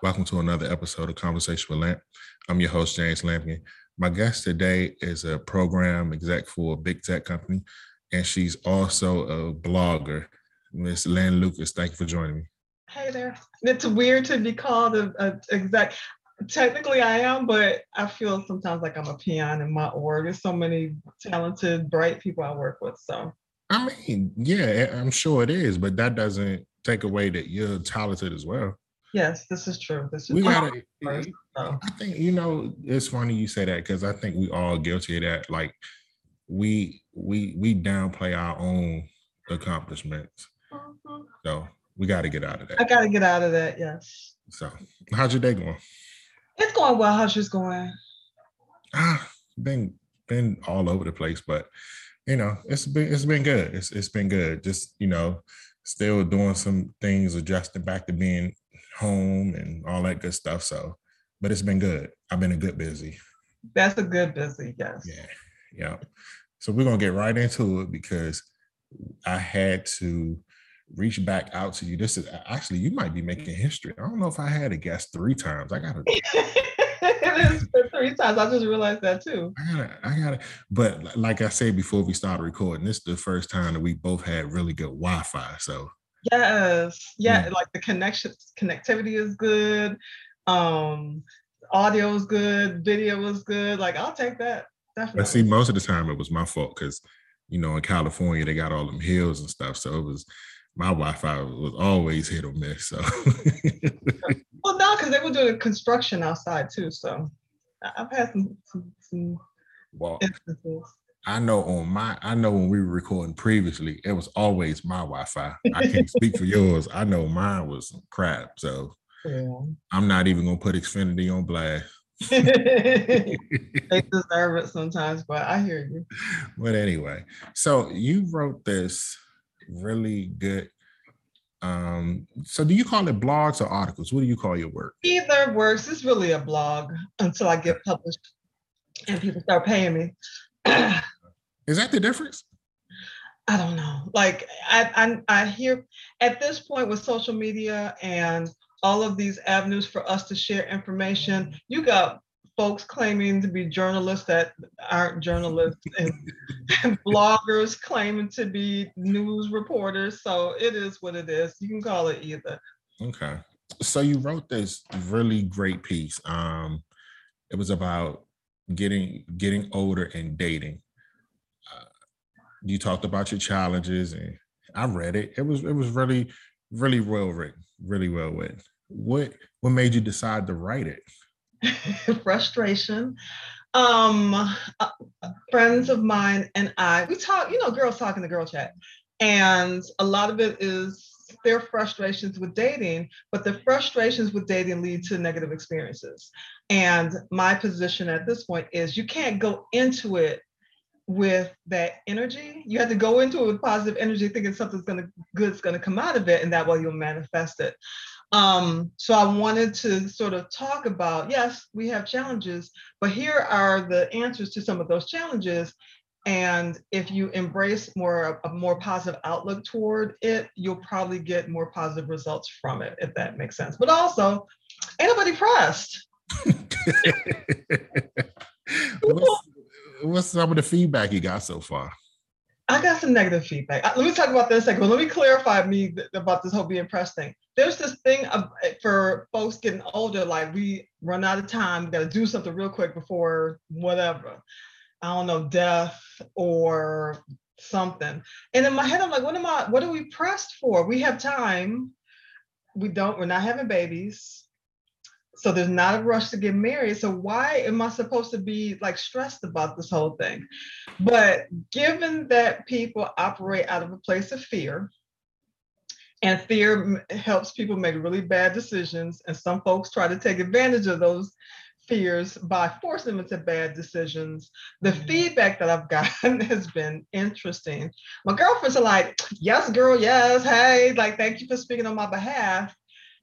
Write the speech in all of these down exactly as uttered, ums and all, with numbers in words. Welcome to another episode of Conversation with Lamp. I'm your host, James Lampkin. My guest today is a program exec for a big tech company, and she's also a blogger. Miss Lynn Lucas, thank you for joining me. Hey there. It's weird to be called an exec. Technically I am, but I feel sometimes like I'm a peon in my org. There's so many talented, bright people I work with, so. I mean, yeah, I'm sure it is, but that doesn't take away that you're talented as well. Yes, this is true. This is we gotta, first, so. I think, you know, it's funny you say that because I think we all guilty of that. Like we we we downplay our own accomplishments. Mm-hmm. So we gotta get out of that. I gotta get out of that, yes. So how's your day going? It's going well. How's yours going? Ah, been been all over the place, but you know, it's been it's been good. It's it's been good. Just, you know, still doing some things, adjusting back to being home and all that good stuff. So, but it's been good. I've been a good busy. That's a good busy, yes. Yeah, yeah. So we're gonna get right into it because I had to reach back out to you. This is actually, you might be making history. I don't know if I had a guest three times. I gotta it is three times. I just realized that too. I gotta, I gotta, but like I said before we started recording, this is the first time that we both had really good Wi-Fi. So yes. Yeah, yeah. Like the connection connectivity is good. Um audio is good, video is good. Like I'll take that. Definitely. I see most of the time it was my fault because you know in California they got all them hills and stuff. So it was my Wi-Fi was always hit or miss. So, well, no, because they were doing construction outside too. So, I've had some. some, some well, instances. I know on my, I know when we were recording previously, it was always my Wi-Fi. I can't speak for yours. I know mine was crap. So, yeah. I'm not even gonna put Xfinity on blast. They deserve it sometimes, but I hear you. But anyway, so you wrote this. Really good. Um, so do you call it blogs or articles? What do you call your work? Either works. It's really a blog until I get published and people start paying me. Is that the difference? I don't know. Like I, I I hear at this point with social media and all of these avenues for us to share information, you got folks claiming to be journalists that aren't journalists and, and bloggers claiming to be news reporters. So it is what it is. You can call it either. Okay. So you wrote this really great piece. Um, it was about getting getting older and dating. Uh, you talked about your challenges and I read it. It was it was really, really well written, really well written. What what made you decide to write it? Frustration. Um, uh, friends of mine and I, we talk, you know, girls talk in the girl chat. And a lot of it is their frustrations with dating, but the frustrations with dating lead to negative experiences. And my position at this point is you can't go into it with that energy. You have to go into it with positive energy, thinking something's gonna good's gonna come out of it, and that way you'll manifest it. Um, so I wanted to sort of talk about, yes, we have challenges, but here are the answers to some of those challenges. And if you embrace more a more positive outlook toward it, you'll probably get more positive results from it, if that makes sense. But also, ain't nobody pressed. what's, what's some of the feedback you got so far? I got some negative feedback. Let me talk about this second, but let me clarify me th- about this whole being pressed thing. There's this thing of, for folks getting older, like we run out of time, we got to do something real quick before whatever, I don't know, death or something. And in my head, I'm like, what am I, what are we pressed for? We have time. We don't, we're not having babies. So there's not a rush to get married. So why am I supposed to be like stressed about this whole thing? But given that people operate out of a place of fear, and fear helps people make really bad decisions, and some folks try to take advantage of those fears by forcing them into bad decisions, the feedback that I've gotten has been interesting. My girlfriends are like, yes, girl, yes, hey, like, thank you for speaking on my behalf.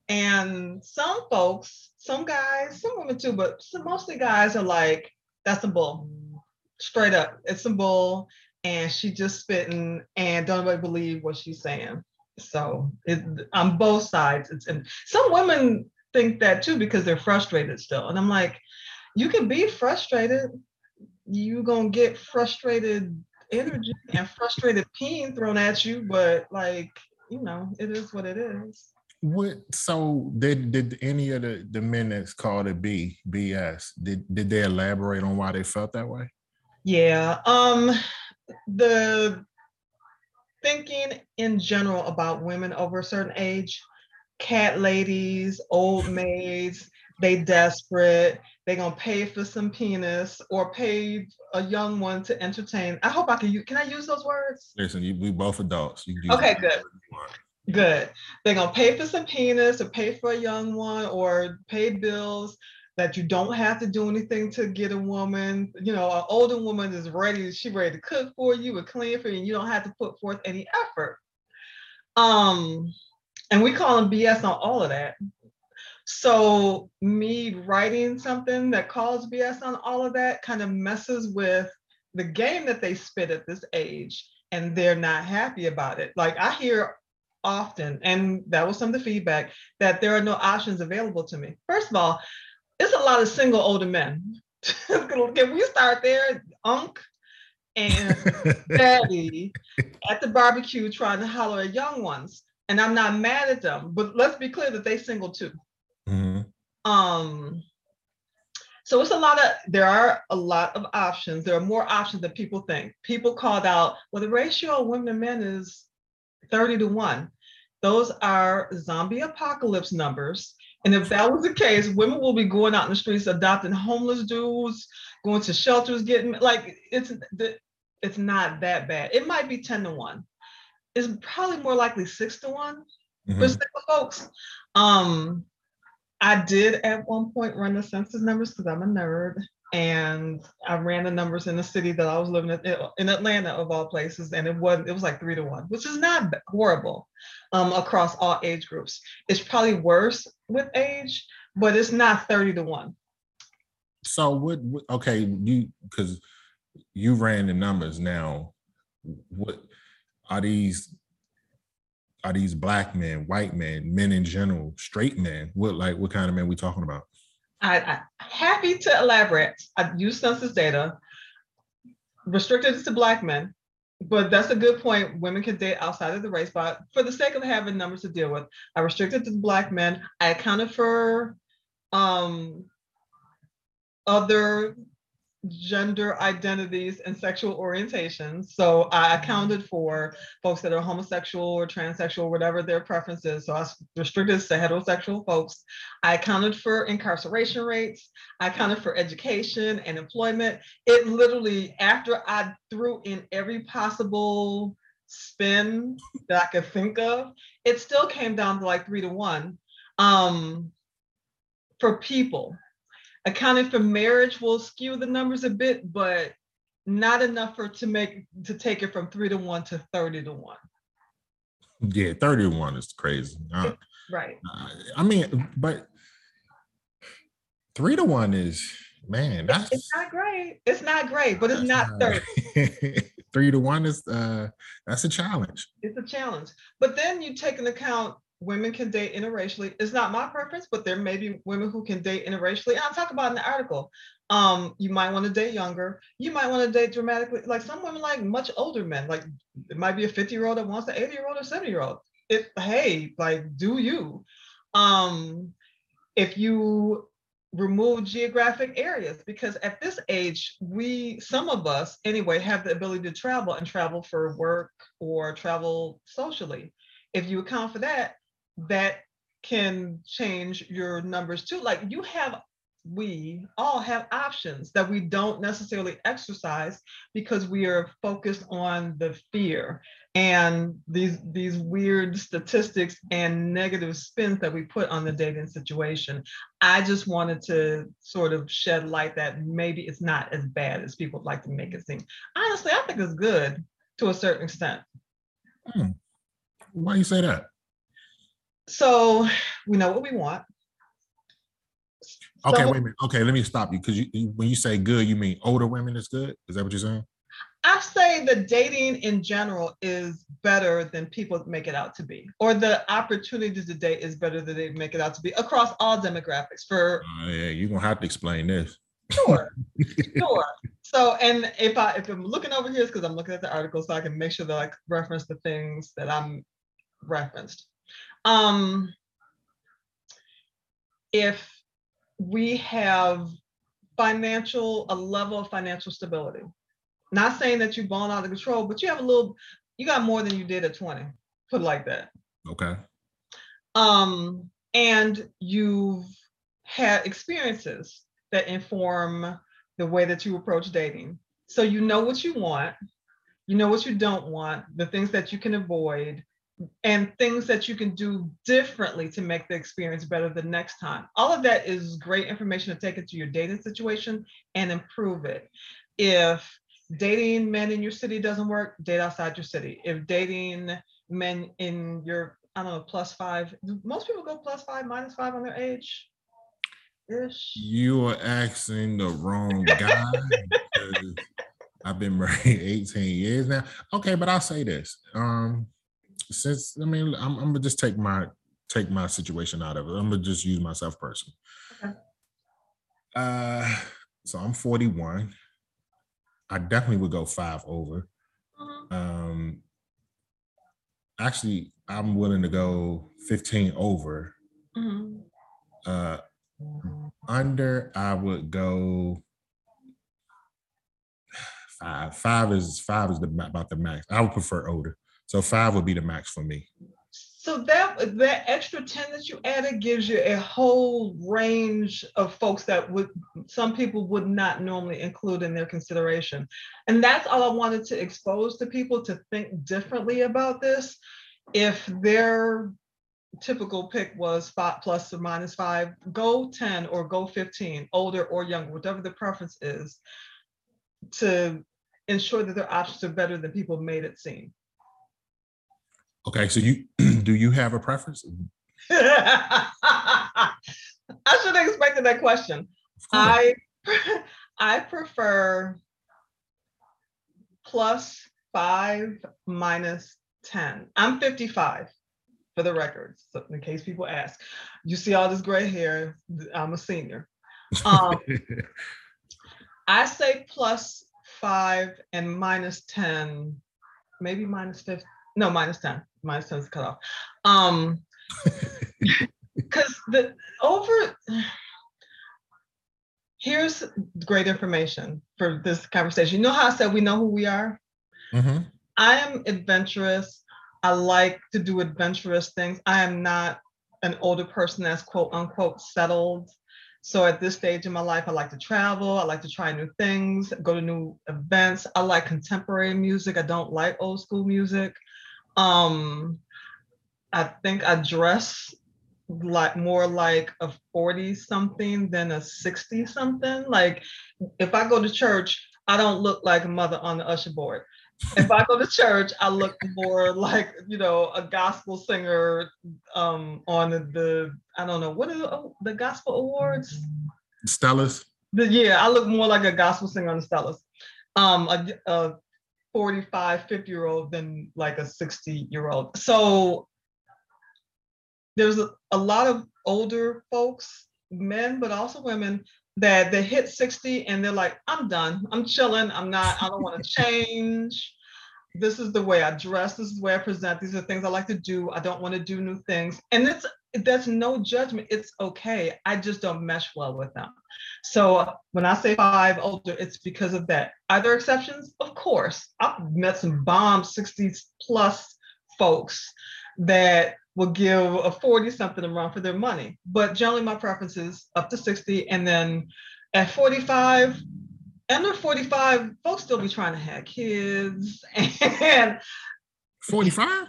And some folks, some guys, some women too, but mostly guys are like, that's some bull, straight up. It's some bull, and she just spitting, and don't really believe what she's saying. So it, on both sides, it's and some women think that too, because they're frustrated still. And I'm like, you can be frustrated. You're going to get frustrated energy and frustrated peen thrown at you. But like, you know, it is what it is. What, so did did any of the, the men that's called it B, BS, did, did they elaborate on why they felt that way? Yeah. Um, the thinking in general about women over a certain age, cat ladies, old maids, they desperate, they gonna pay for some penis or pay a young one to entertain. I hope I can, can I use those words? Listen, you, we both adults. You can do okay, good. Good. They're going to pay for some penis or pay for a young one or pay bills that you don't have to do anything to get a woman. You know, an older woman is ready. She's ready to cook for you and clean for you, and you don't have to put forth any effort. Um, and we call them B S on all of that. So me writing something that calls B S on all of that kind of messes with the game that they spit at this age, and they're not happy about it. Like I hear often, and that was some of the feedback, that there are no options available to me. First of all, it's a lot of single older men. Can we start there? Unc and Daddy at the barbecue trying to holler at young ones. And I'm not mad at them, but let's be clear that they single too. Mm-hmm. Um, so it's a lot of, there are a lot of options. There are more options than people think. People called out, well, the ratio of women to men is thirty to one. Those are zombie apocalypse numbers. And if that was the case, women will be going out in the streets, adopting homeless dudes, going to shelters, getting like, it's it's not that bad. It might be ten to one. It's probably more likely six to one mm-hmm. for single folks. Um, I did at one point run the census numbers because I'm a nerd. And I ran the numbers in the city that I was living in, in Atlanta of all places, and it was it was like three to one, which is not horrible um, across all age groups. It's probably worse with age, but it's not thirty to one. So what? what okay, you because you ran the numbers now. What are these? Are these black men, white men, men in general, straight men? What like what kind of men we talking about? I'm happy to elaborate. I use census data, restricted to black men, but that's a good point. Women can date outside of the race, but for the sake of having numbers to deal with, I restricted to black men. I accounted for um, other gender identities and sexual orientations. So I accounted for folks that are homosexual or transsexual, whatever their preference is. So I restricted to heterosexual folks. I accounted for incarceration rates. I accounted for education and employment. It literally, after I threw in every possible spin that I could think of, it still came down to like three to one um, for people. Accounting for marriage will skew the numbers a bit, but not enough for to make to take it from three to one to thirty to one. Yeah, thirty to one is crazy. I, right. I, I mean, but three to one is man. That's, it's not great. It's not great, but it's not, not thirty. Three to one is uh, that's a challenge. It's a challenge. But then you take into account. Women can date interracially. It's not my preference, but there may be women who can date interracially. And I talk about in the article. Um, you might want to date younger. You might want to date dramatically. Like some women like much older men. Like it might be a fifty-year-old that wants an eighty-year-old or seventy-year-old. If hey, like do you? Um, if you remove geographic areas, because at this age, we some of us anyway have the ability to travel and travel for work or travel socially. If you account for that, that can change your numbers too. Like you have, we all have options that we don't necessarily exercise because we are focused on the fear and these, these weird statistics and negative spins that we put on the dating situation. I just wanted to sort of shed light that maybe it's not as bad as people like to make it seem. Honestly, I think it's good to a certain extent. Hmm. Why do you say that? So we know what we want. Okay, so, wait a minute. Okay, let me stop you because you, you, when you say good, you mean older women is good? Is that what you're saying? I say the dating in general is better than people make it out to be, or the opportunity to date is better than they make it out to be across all demographics. For uh, yeah, you're gonna have to explain this. Sure, sure. So, and if I if I'm looking over here, it's because I'm looking at the article, so I can make sure that I reference the things that I'm referenced. Um, if we have financial a level of financial stability. Not saying that you're blown out of control, but you have a little, you got more than you did at twenty, put it like that. Okay. Um, and you've had experiences that inform the way that you approach dating. So you know what you want, you know what you don't want, the things that you can avoid, and things that you can do differently to make the experience better the next time. All of that is great information to take into your dating situation and improve it. If dating men in your city doesn't work, date outside your city. If dating men in your, I don't know, plus five, most people go plus five, minus five on their age ish. You are asking the wrong guy. I've been married eighteen years now. Okay, but I'll say this. Um, since I mean, I'm, I'm gonna just take my take my situation out of it. I'm gonna just use myself personally. Okay. Uh, so I'm forty-one. I definitely would go five over. Mm-hmm. Um, actually, I'm willing to go fifteen over. Mm-hmm. Uh, under, I would go five. Five is five is the, about the max. I would prefer older, so five would be the max for me. So that that extra ten that you added gives you a whole range of folks that would some people would not normally include in their consideration. And that's all I wanted to expose to people, to think differently about this. If their typical pick was five, plus or minus five, go ten or go fifteen, older or younger, whatever the preference is, to ensure that their options are better than people made it seem. Okay, so you do you have a preference? I should have expected that question. I I prefer plus five, minus ten. I'm fifty-five, for the record, so in case people ask. You see all this gray hair, I'm a senior. Um, I say plus five and minus ten, maybe minus fifty. No, minus ten. Minus ten is cut off. Um, because the over here's great information for this conversation. You know how I said we know who we are? Mm-hmm. I am adventurous. I like to do adventurous things. I am not an older person that's quote unquote settled. So at this stage in my life, I like to travel. I like to try new things, go to new events. I like contemporary music. I don't like old school music. Um, I think I dress like more like a forty something than a sixty something. Like if I go to church, I don't look like a mother on the usher board. If I go to church, I look more like, you know, a gospel singer um, on the, I don't know, what are the, the gospel awards? Stellas. The, yeah, I look more like a gospel singer on the Stellas. Um, a, a forty-five, fifty year old than like a sixty year old. So there's a, a lot of older folks, men, but also women, that they hit sixty and they're like, I'm done, I'm chilling, I'm not, I don't want to change. This is the way I dress, this is the way I present, these are the things I like to do, I don't want to do new things. And it's, that's no judgment, it's okay. I just don't mesh well with them. So when I say five older, it's because of that. Are there exceptions? Of course. I've met some bomb sixty plus folks that will give a forty something a run for their money. But generally my preference is up to sixty. And then at forty-five, under forty-five, folks still be trying to have kids. And forty-five?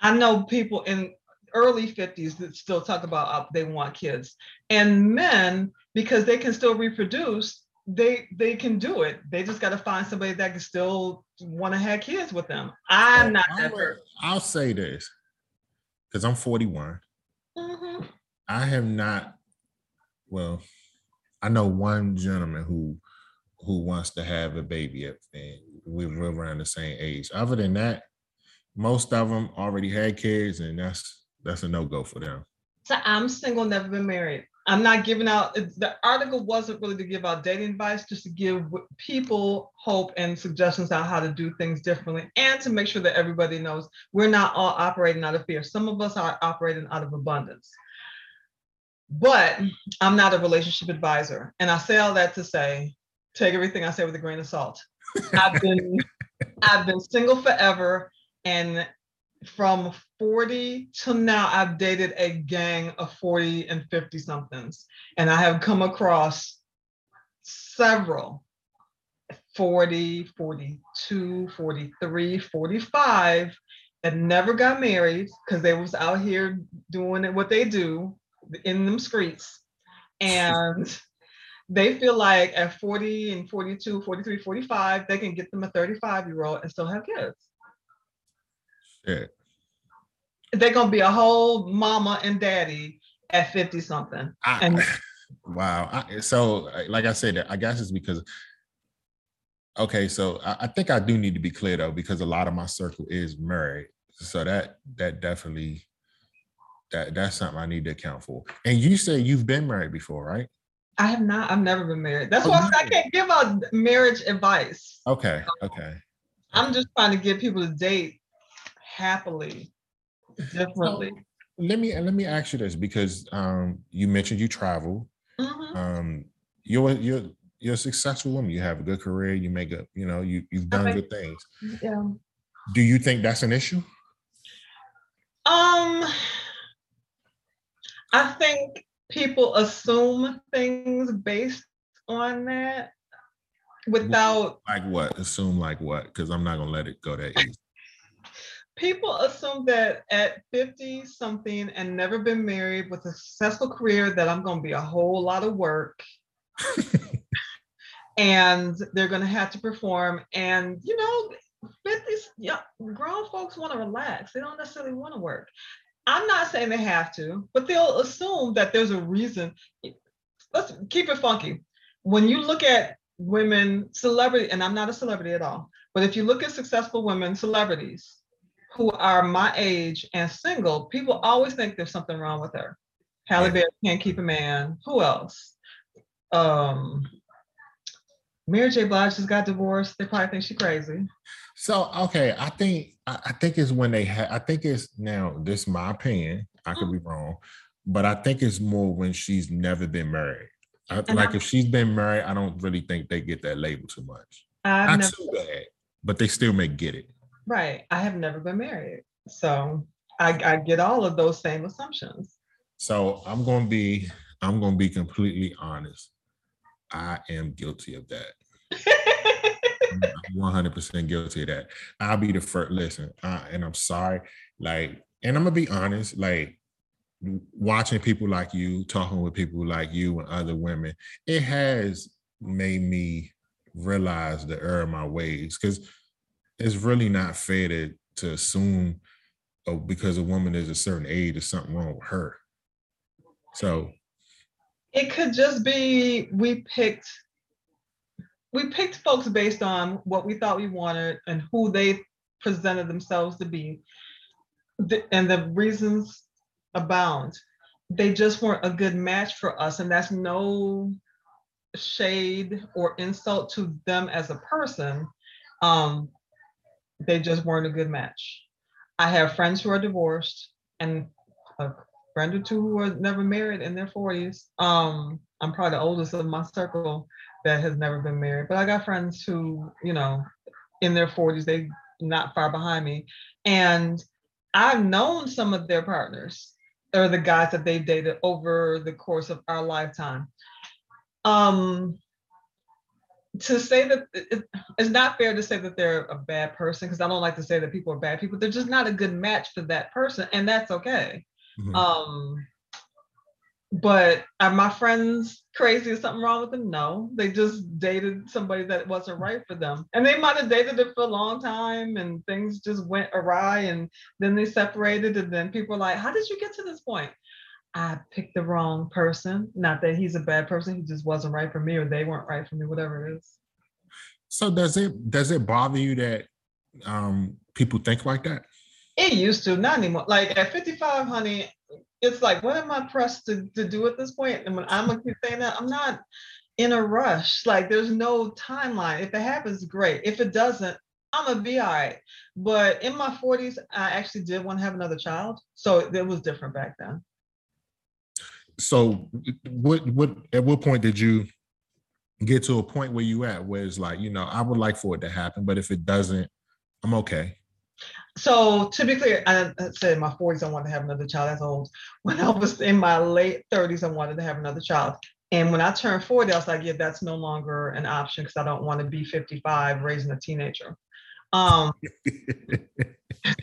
I know people in early fifties that still talk about uh, they want kids. And men, because they can still reproduce, they they can do it. They just got to find somebody that can still want to have kids with them. I'm not that person. I'll say this. Because I'm forty-one. Mm-hmm. I have not, well, I know one gentleman who who wants to have a baby, and we were around the same age. Other than that, most of them already had kids, and that's that's a no-go for them. So I'm single, never been married. I'm not giving out, the article wasn't really to give out dating advice, just to give people hope and suggestions on how to do things differently, and to make sure that everybody knows we're not all operating out of fear. Some of us are operating out of abundance. But I'm not a relationship advisor. And I say all that to say, take everything I say with a grain of salt. I've been I've been single forever. And from forty till now, I've dated a gang of forty and fifty somethings. And I have come across several forty, forty-two, forty-three, forty-five that never got married because they was out here doing what they do in them streets. And they feel like at forty and forty-two, forty-three, forty-five, they can get them a thirty-five year old and still have kids. Shit. They're going to be a whole mama and daddy at fifty something. I, and- wow. I, so like I said, I guess it's because, okay, so I, I think I do need to be clear though, because a lot of my circle is married. So that, that definitely, that that's something I need to account for. And you said you've been married before, right? I have not. I've never been married. That's oh, why I, I can't give out marriage advice. Okay. Okay. I'm just trying to get people to date happily, differently. So, let me let me ask you this, because um, you mentioned you travel. Mm-hmm. Um, you're you're you're a successful woman. You have a good career. You make a you know you you've done okay. good things. Yeah. Do you think that's an issue? Um, I think people assume things based on that. Without like what? Assume like what? Because I'm not gonna let it go that easy. People assume that at fifty something and never been married with a successful career that I'm going to be a whole lot of work and they're going to have to perform. And, you know, fifties, yeah, grown folks want to relax. They don't necessarily want to work. I'm not saying they have to, but they'll assume that there's a reason. Let's keep it funky. When you look at women, celebrity, and I'm not a celebrity at all, but if you look at successful women, celebrities, who are my age and single, people always think there's something wrong with her. Halle Berry can't keep a man. Who else? Um, Mary J. Blige just got divorced. They probably think she's crazy. So, okay, I think I, I think it's when they have, I think it's now, this is my opinion, I could be wrong, but I think it's more when she's never been married. I, like I, if she's been married, I don't really think they get that label too much. I've Not too bad, but they still may get it. Right. I have never been married. So I, I get all of those same assumptions. So I'm going to be, I'm going to be completely honest. I am guilty of that. I'm one hundred percent guilty of that. I'll be the first, listen, I, and I'm sorry. Like, and I'm going to be honest, like watching people like you, talking with people like you and other women, it has made me realize the error of my ways, because it's really not fair to, to assume oh, because a woman is a certain age, there's something wrong with her. So it could just be we picked we picked folks based on what we thought we wanted and who they presented themselves to be. And the reasons abound. They just weren't a good match for us, and that's no shade or insult to them as a person. Um, They just weren't a good match. I have friends who are divorced and a friend or two who are never married in their forties. Um, I'm probably the oldest of my circle that has never been married, but I got friends who, you know, in their forties, they not far behind me. And I've known some of their partners or the guys that they've dated over the course of our lifetime. Um, To say that it, it's not fair to say that they're a bad person, because I don't like to say that people are bad people. They're just not a good match for that person, and that's okay. Mm-hmm. Um, but are my friends crazy? Is something wrong with them? No, they just dated somebody that wasn't right for them, and they might have dated it for a long time, and things just went awry, and then they separated, and then people are like, "How did you get to this point?" I picked the wrong person. Not that he's a bad person. He just wasn't right for me, or they weren't right for me, whatever it is. So does it does it bother you that um, people think like that? It used to, not anymore. Like at fifty-five, honey, it's like, what am I pressed to, to do at this point? And when I'm gonna keep saying that, I'm not in a rush. Like there's no timeline. If it happens, great. If it doesn't, I'm gonna be all right. But in my forties, I actually did want to have another child. So it was different back then. So what what at what point did you get to a point where you at where it's like, you know, I would like for it to happen, but if it doesn't, I'm okay? So to be clear, I said in my forties, I wanted to have another child. That's old. When I was in my late thirties, I wanted to have another child. And when I turned forty, I was like, yeah, that's no longer an option because I don't want to be fifty-five raising a teenager. Um,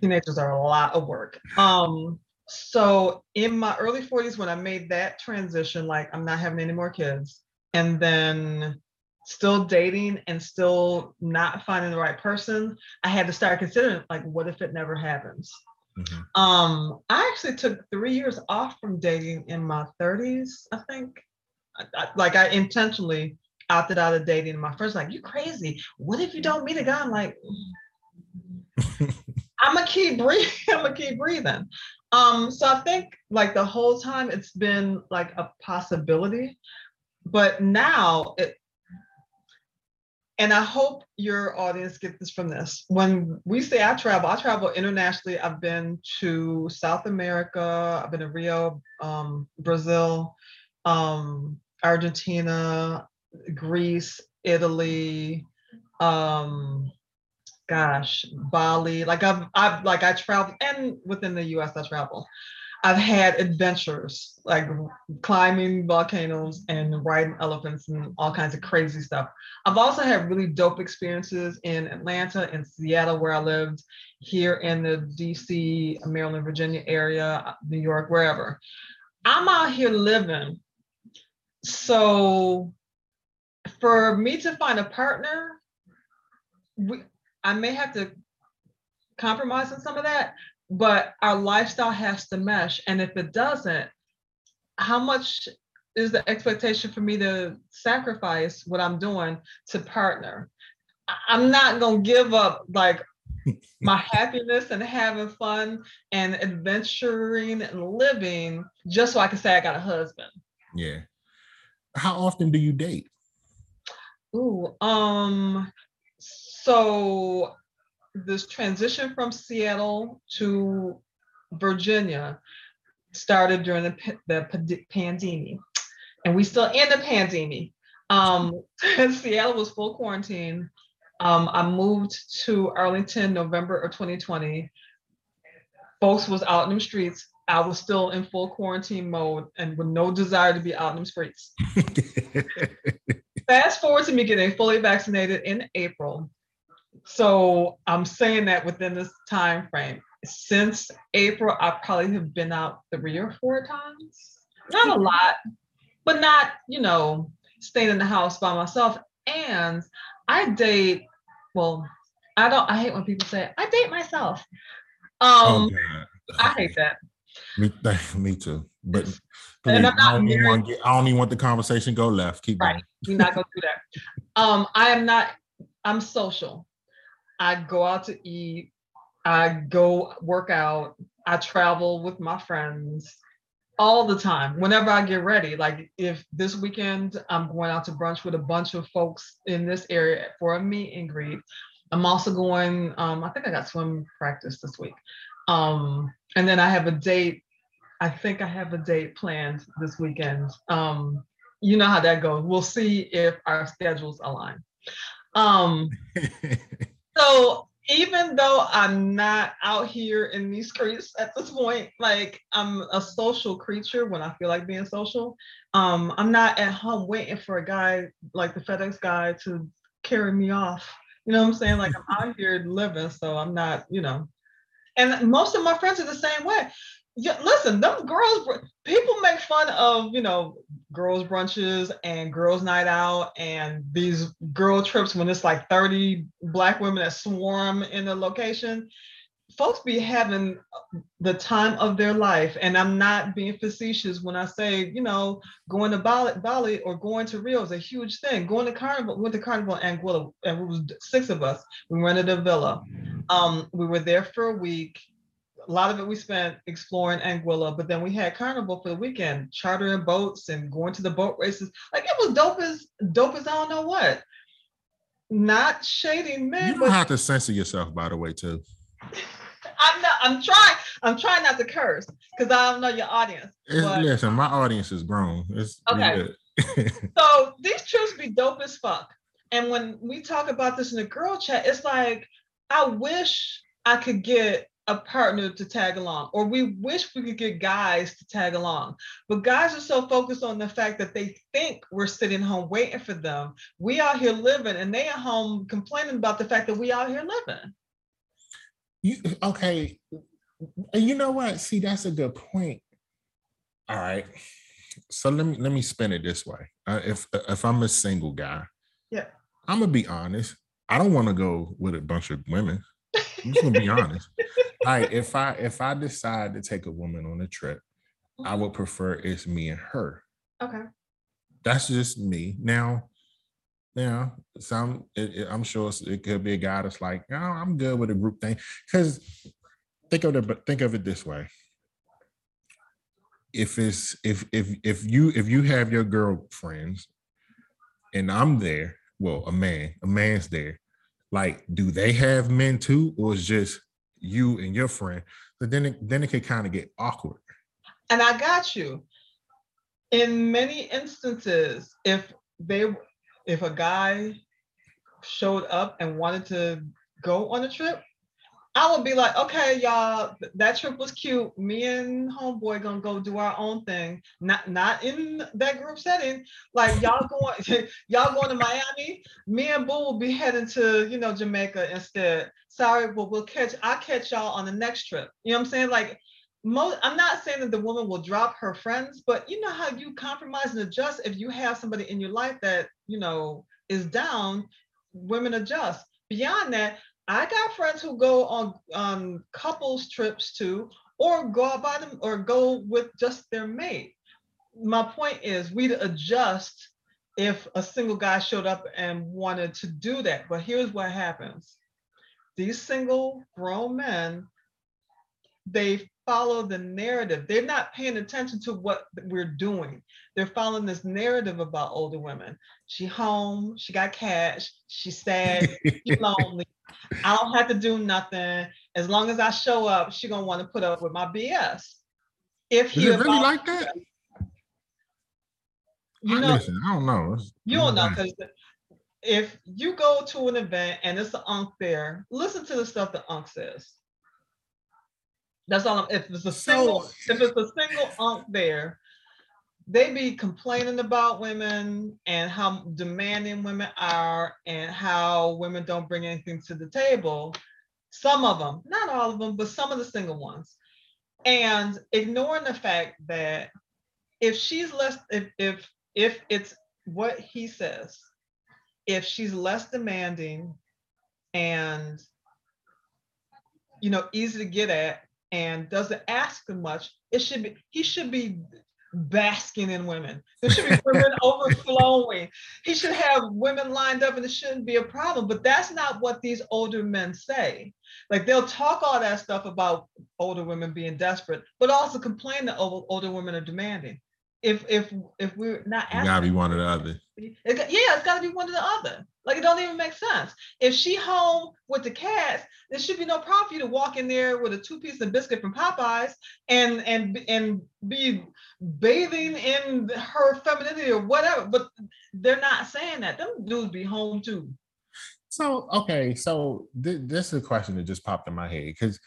teenagers are a lot of work. Um, so in my early forties, when I made that transition, like I'm not having any more kids, and then still dating and still not finding the right person, I had to start considering, like, what if it never happens? Mm-hmm. Um, I actually took three years off from dating in my thirties, I think. I, I, like, I intentionally opted out of dating. My friends like, you crazy. What if you don't meet a guy? I'm like, I'm going to keep breathing. I'm going to keep breathing. Um, so I think, like, the whole time it's been, like, a possibility. But now, it, and I hope your audience get this from this. When we say I travel, I travel internationally. I've been to South America. I've been to Rio, um, Brazil, um, Argentina, Greece, Italy, um, gosh, Bali. Like I've, I've, like I travel, and within the U S I travel. I've had adventures like climbing volcanoes and riding elephants and all kinds of crazy stuff. I've also had really dope experiences in Atlanta and Seattle, where I lived, here in the D C, Maryland, Virginia area, New York, wherever. I'm out here living. So for me to find a partner, we, I may have to compromise on some of that, but our lifestyle has to mesh. And if it doesn't, how much is the expectation for me to sacrifice what I'm doing to partner? I'm not gonna give up like my happiness and having fun and adventuring and living just so I can say I got a husband. Yeah. How often do you date? Ooh, um, so this transition from Seattle to Virginia started during the, the pandemic, and we still in the pandemic. Um, Seattle was full quarantine. Um, I moved to Arlington, November of twenty twenty. Folks was out in the streets. I was still in full quarantine mode and with no desire to be out in the streets. Fast forward to me getting fully vaccinated in April. So I'm saying that within this time frame, since April, I probably have been out three or four times. Not a lot, but not, you know, staying in the house by myself. And I date, well, I don't, I hate when people say, I date myself. Um, oh, I hate that. Me, me too. But please, and I'm not I, don't even want to get, I don't even want the conversation to go left. Keep right. You're not going to do that. Um, I am not, I'm social. I go out to eat, I go work out, I travel with my friends all the time, whenever I get ready. Like if this weekend I'm going out to brunch with a bunch of folks in this area for a meet and greet. I'm also going, um, I think I got swim practice this week. Um, and then I have a date, I think I have a date planned this weekend. Um, you know how that goes. We'll see if our schedules align. Um, so even though I'm not out here in these streets at this point, like I'm a social creature when I feel like being social. Um, I'm not at home waiting for a guy like the FedEx guy to carry me off. You know what I'm saying? Like I'm out here living, so I'm not, you know, and most of my friends are the same way. Yeah, listen, them girls, people make fun of, you know, girls brunches and girls night out and these girl trips when it's like thirty black women that swarm in the location. folks be having the time of their life. And I'm not being facetious when I say, you know, going to Bali, Bali or going to Rio is a huge thing. Going to Carnival, went to Carnival in Anguilla, and it was six of us. We rented a villa. Um, we were there for a week. A lot of it we spent exploring Anguilla, but then we had Carnival for the weekend, chartering boats and going to the boat races. Like, it was dope as dope as I don't know what. Not shading men. You don't have to censor yourself, by the way, too. I'm not. I'm trying. I'm trying not to curse because I don't know your audience. But... Listen, my audience is grown. It's okay. So these trips be dope as fuck. And when we talk about this in the girl chat, it's like, I wish I could get a partner to tag along, or we wish we could get guys to tag along. But guys are so focused on the fact that they think we're sitting home waiting for them. We out here living, and they at home complaining about the fact that we out here living. You okay? And you know what? See, that's a good point. All right. So let me let me spin it this way. Uh, if if I'm a single guy, yeah, I'm gonna be honest. I don't want to go with a bunch of women. I'm just gonna be honest. Like, if I if I decide to take a woman on a trip, okay, I would prefer it's me and her. Okay, that's just me. Now, now some it, it, I'm sure it could be a guy that's like, no, I'm good with a group thing. Because think of the think of it this way: if it's if if if you if you have your girlfriends, and I'm there, well, a man, a man's there. Like, do they have men too, or it's just you and your friend? But then it, then it could kind of get awkward. And I got you. In many instances, if they, if a guy showed up and wanted to go on a trip, I would be like, okay, y'all, that trip was cute. Me and homeboy gonna go do our own thing. Not not in that group setting. Like, y'all going, y'all going to Miami. Me and Boo will be heading to, you know, Jamaica instead. Sorry, but we'll catch. I'll catch y'all on the next trip. You know what I'm saying? Like, most, I'm not saying that the woman will drop her friends, but you know how you compromise and adjust if you have somebody in your life that you know is down. Women adjust. Beyond that, I got friends who go on um, couples trips too, or go out by them, or go with just their mate. My point is, we'd adjust if a single guy showed up and wanted to do that. But here's what happens: these single grown men, they follow the narrative. They're not paying attention to what we're doing. They're following this narrative about older women. She home, she got cash, she's sad, she's lonely. I don't have to do nothing. As long as I show up, she's gonna want to put up with my B S. If he really like that, you know, listen, I don't know. It's, you don't know, because if you go to an event and it's an unk there, listen to the stuff the unk says. That's all. I'm, if it's a single, so, if it's a single unk there, they be complaining about women and how demanding women are and how women don't bring anything to the table. Some of them, not all of them, but some of the single ones. And ignoring the fact that if she's less, if if if it's what he says, if she's less demanding and, you know, easy to get at and doesn't ask them much, it should be, he should be basking in women. There should be women overflowing. He should have women lined up and it shouldn't be a problem. But that's not what these older men say. Like, they'll talk all that stuff about older women being desperate, but also complain that older women are demanding. If if if we're not asking, gotta be one or the other. It, yeah, it's gotta be one or the other. Like, it don't even make sense. If she home with the cats, there should be no problem for you to walk in there with a two-piece and biscuit from Popeyes and and and be bathing in her femininity or whatever. But they're not saying that. Them dudes be home too. So okay, so th- this is a question that just popped in my head because.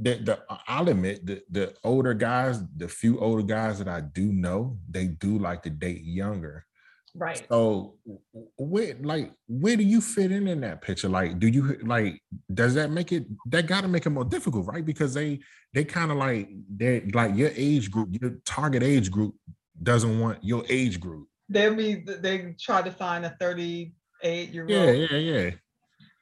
The, the, I'll admit the, the older guys, the few older guys that I do know, they do like to date younger. Right. So where, like, where do you fit in in that picture? Like, do you like, does that make it, that got to make it more difficult, right? Because they, they kind of like, they're like your age group, your target age group doesn't want your age group. They mean they try to find a thirty-eight year old. Yeah, yeah, yeah.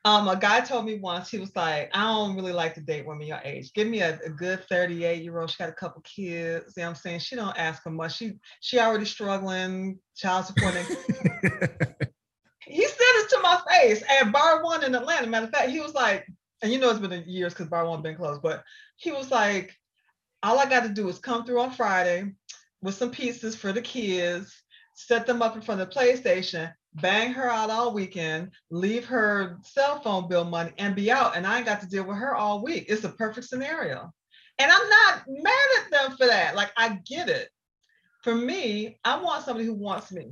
Um, a guy told me once, he was like, I don't really like to date women your age. Give me a, a good thirty-eight year old. She got a couple kids. You know what I'm saying? She don't ask for much. She, she already struggling, child support. He said this to my face at Bar One in Atlanta. Matter of fact, he was like, and you know, it's been years because Bar One been closed, but he was like, all I got to do is come through on Friday with some pizzas for the kids, set them up in front of the PlayStation, bang her out all weekend, leave her cell phone bill money, and be out. And I ain't got to deal with her all week. It's a perfect scenario. And I'm not mad at them for that. Like, I get it. For me, I want somebody who wants me.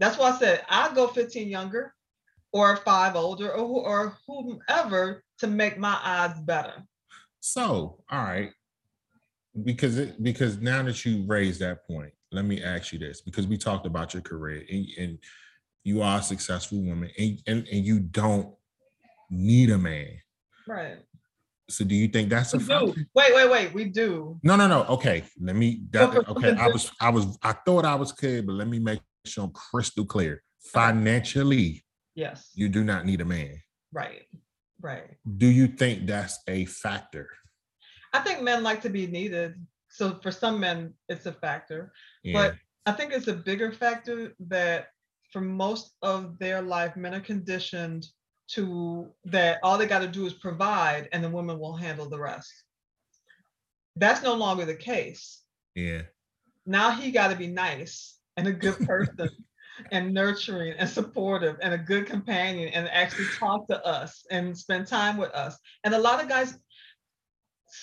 That's why I said I'll go fifteen younger or five older or, or whomever to make my odds better. So, all right. Because it, because now that you raised that point, let me ask you this, because we talked about your career and, and you are a successful woman and, and, and you don't need a man. Right. So do you think that's we a do. Wait, wait, wait. We do. No, no, no. Okay. Let me, that, okay. I was, I was, I thought I was clear, but let me make sure I'm crystal clear. Financially, yes, you do not need a man. Right. Right. Do you think that's a factor? I think men like to be needed. So for some men, it's a factor. Yeah. But I think it's a bigger factor that for most of their life, men are conditioned to that all they got to do is provide and the women will handle the rest. That's no longer the case. Yeah. Now he got to be nice and a good person and nurturing and supportive and a good companion and actually talk to us and spend time with us. And a lot of guys...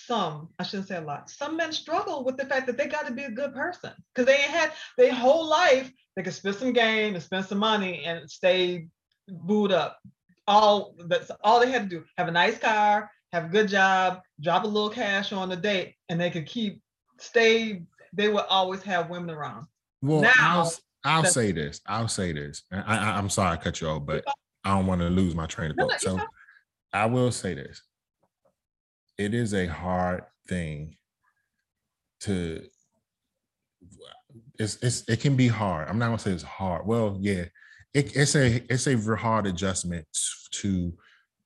Some, I shouldn't say a lot, some men struggle with the fact that they got to be a good person because they ain't had their whole life. They could spend some game and spend some money and stay booed up. All that's all they had to do, have a nice car, have a good job, drop a little cash on the date, and they could keep, stay, they would always have women around. Well, now, I'll, I'll say this, I'll say this. I, I, I'm sorry I cut you off, but I don't want to lose my train of thought. So I will say this. It is a hard thing to, it's, it's, it can be hard. I'm not gonna say it's hard. Well, yeah, it, it's a it's a hard adjustment to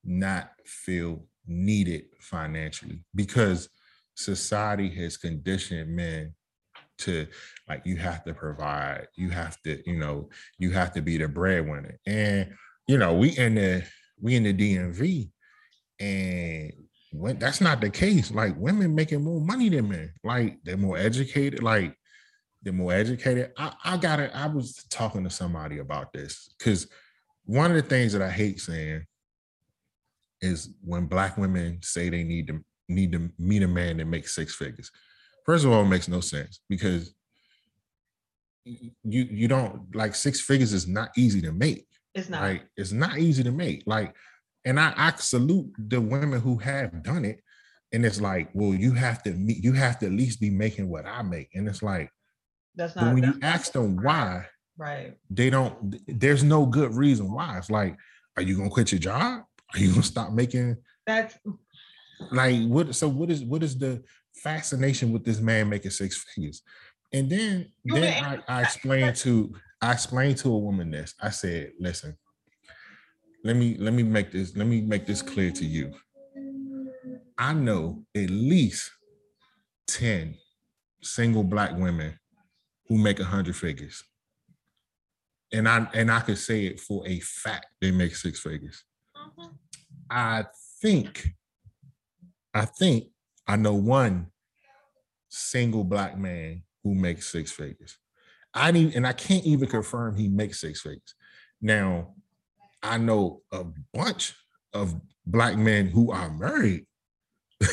not feel needed financially because society has conditioned men to, like, you have to provide, you have to, you know, you have to be the breadwinner. And, you know, we in the, we in the D M V and, when that's not the case. Like, women making more money than men. Like, they're more educated. Like, they're more educated. I, I got it. I was talking to somebody about this because one of the things that I hate saying is when Black women say they need to need to meet a man that makes six figures. First of all, it makes no sense because you you don't, like, six figures is not easy to make. It's not. Like, it's not easy to make. Like. And I, I salute the women who have done it. And it's like, well, you have to meet, you have to at least be making what I make. And it's like, that's not, when that's you ask them why, right? They don't, there's no good reason why. It's like, are you going to quit your job? Are you going to stop making? That's like, what? So what is, what is the fascination with this man making six figures? And then, you then I, I explained to, I explained to a woman this, I said, listen, Let me let me make this let me make this clear to you. I know at least ten single Black women who make a hundred figures, and I and I could say it for a fact they make six figures. Mm-hmm. I think I think I know one single Black man who makes six figures. I need and I can't even confirm he makes six figures now. I know a bunch of Black men who are married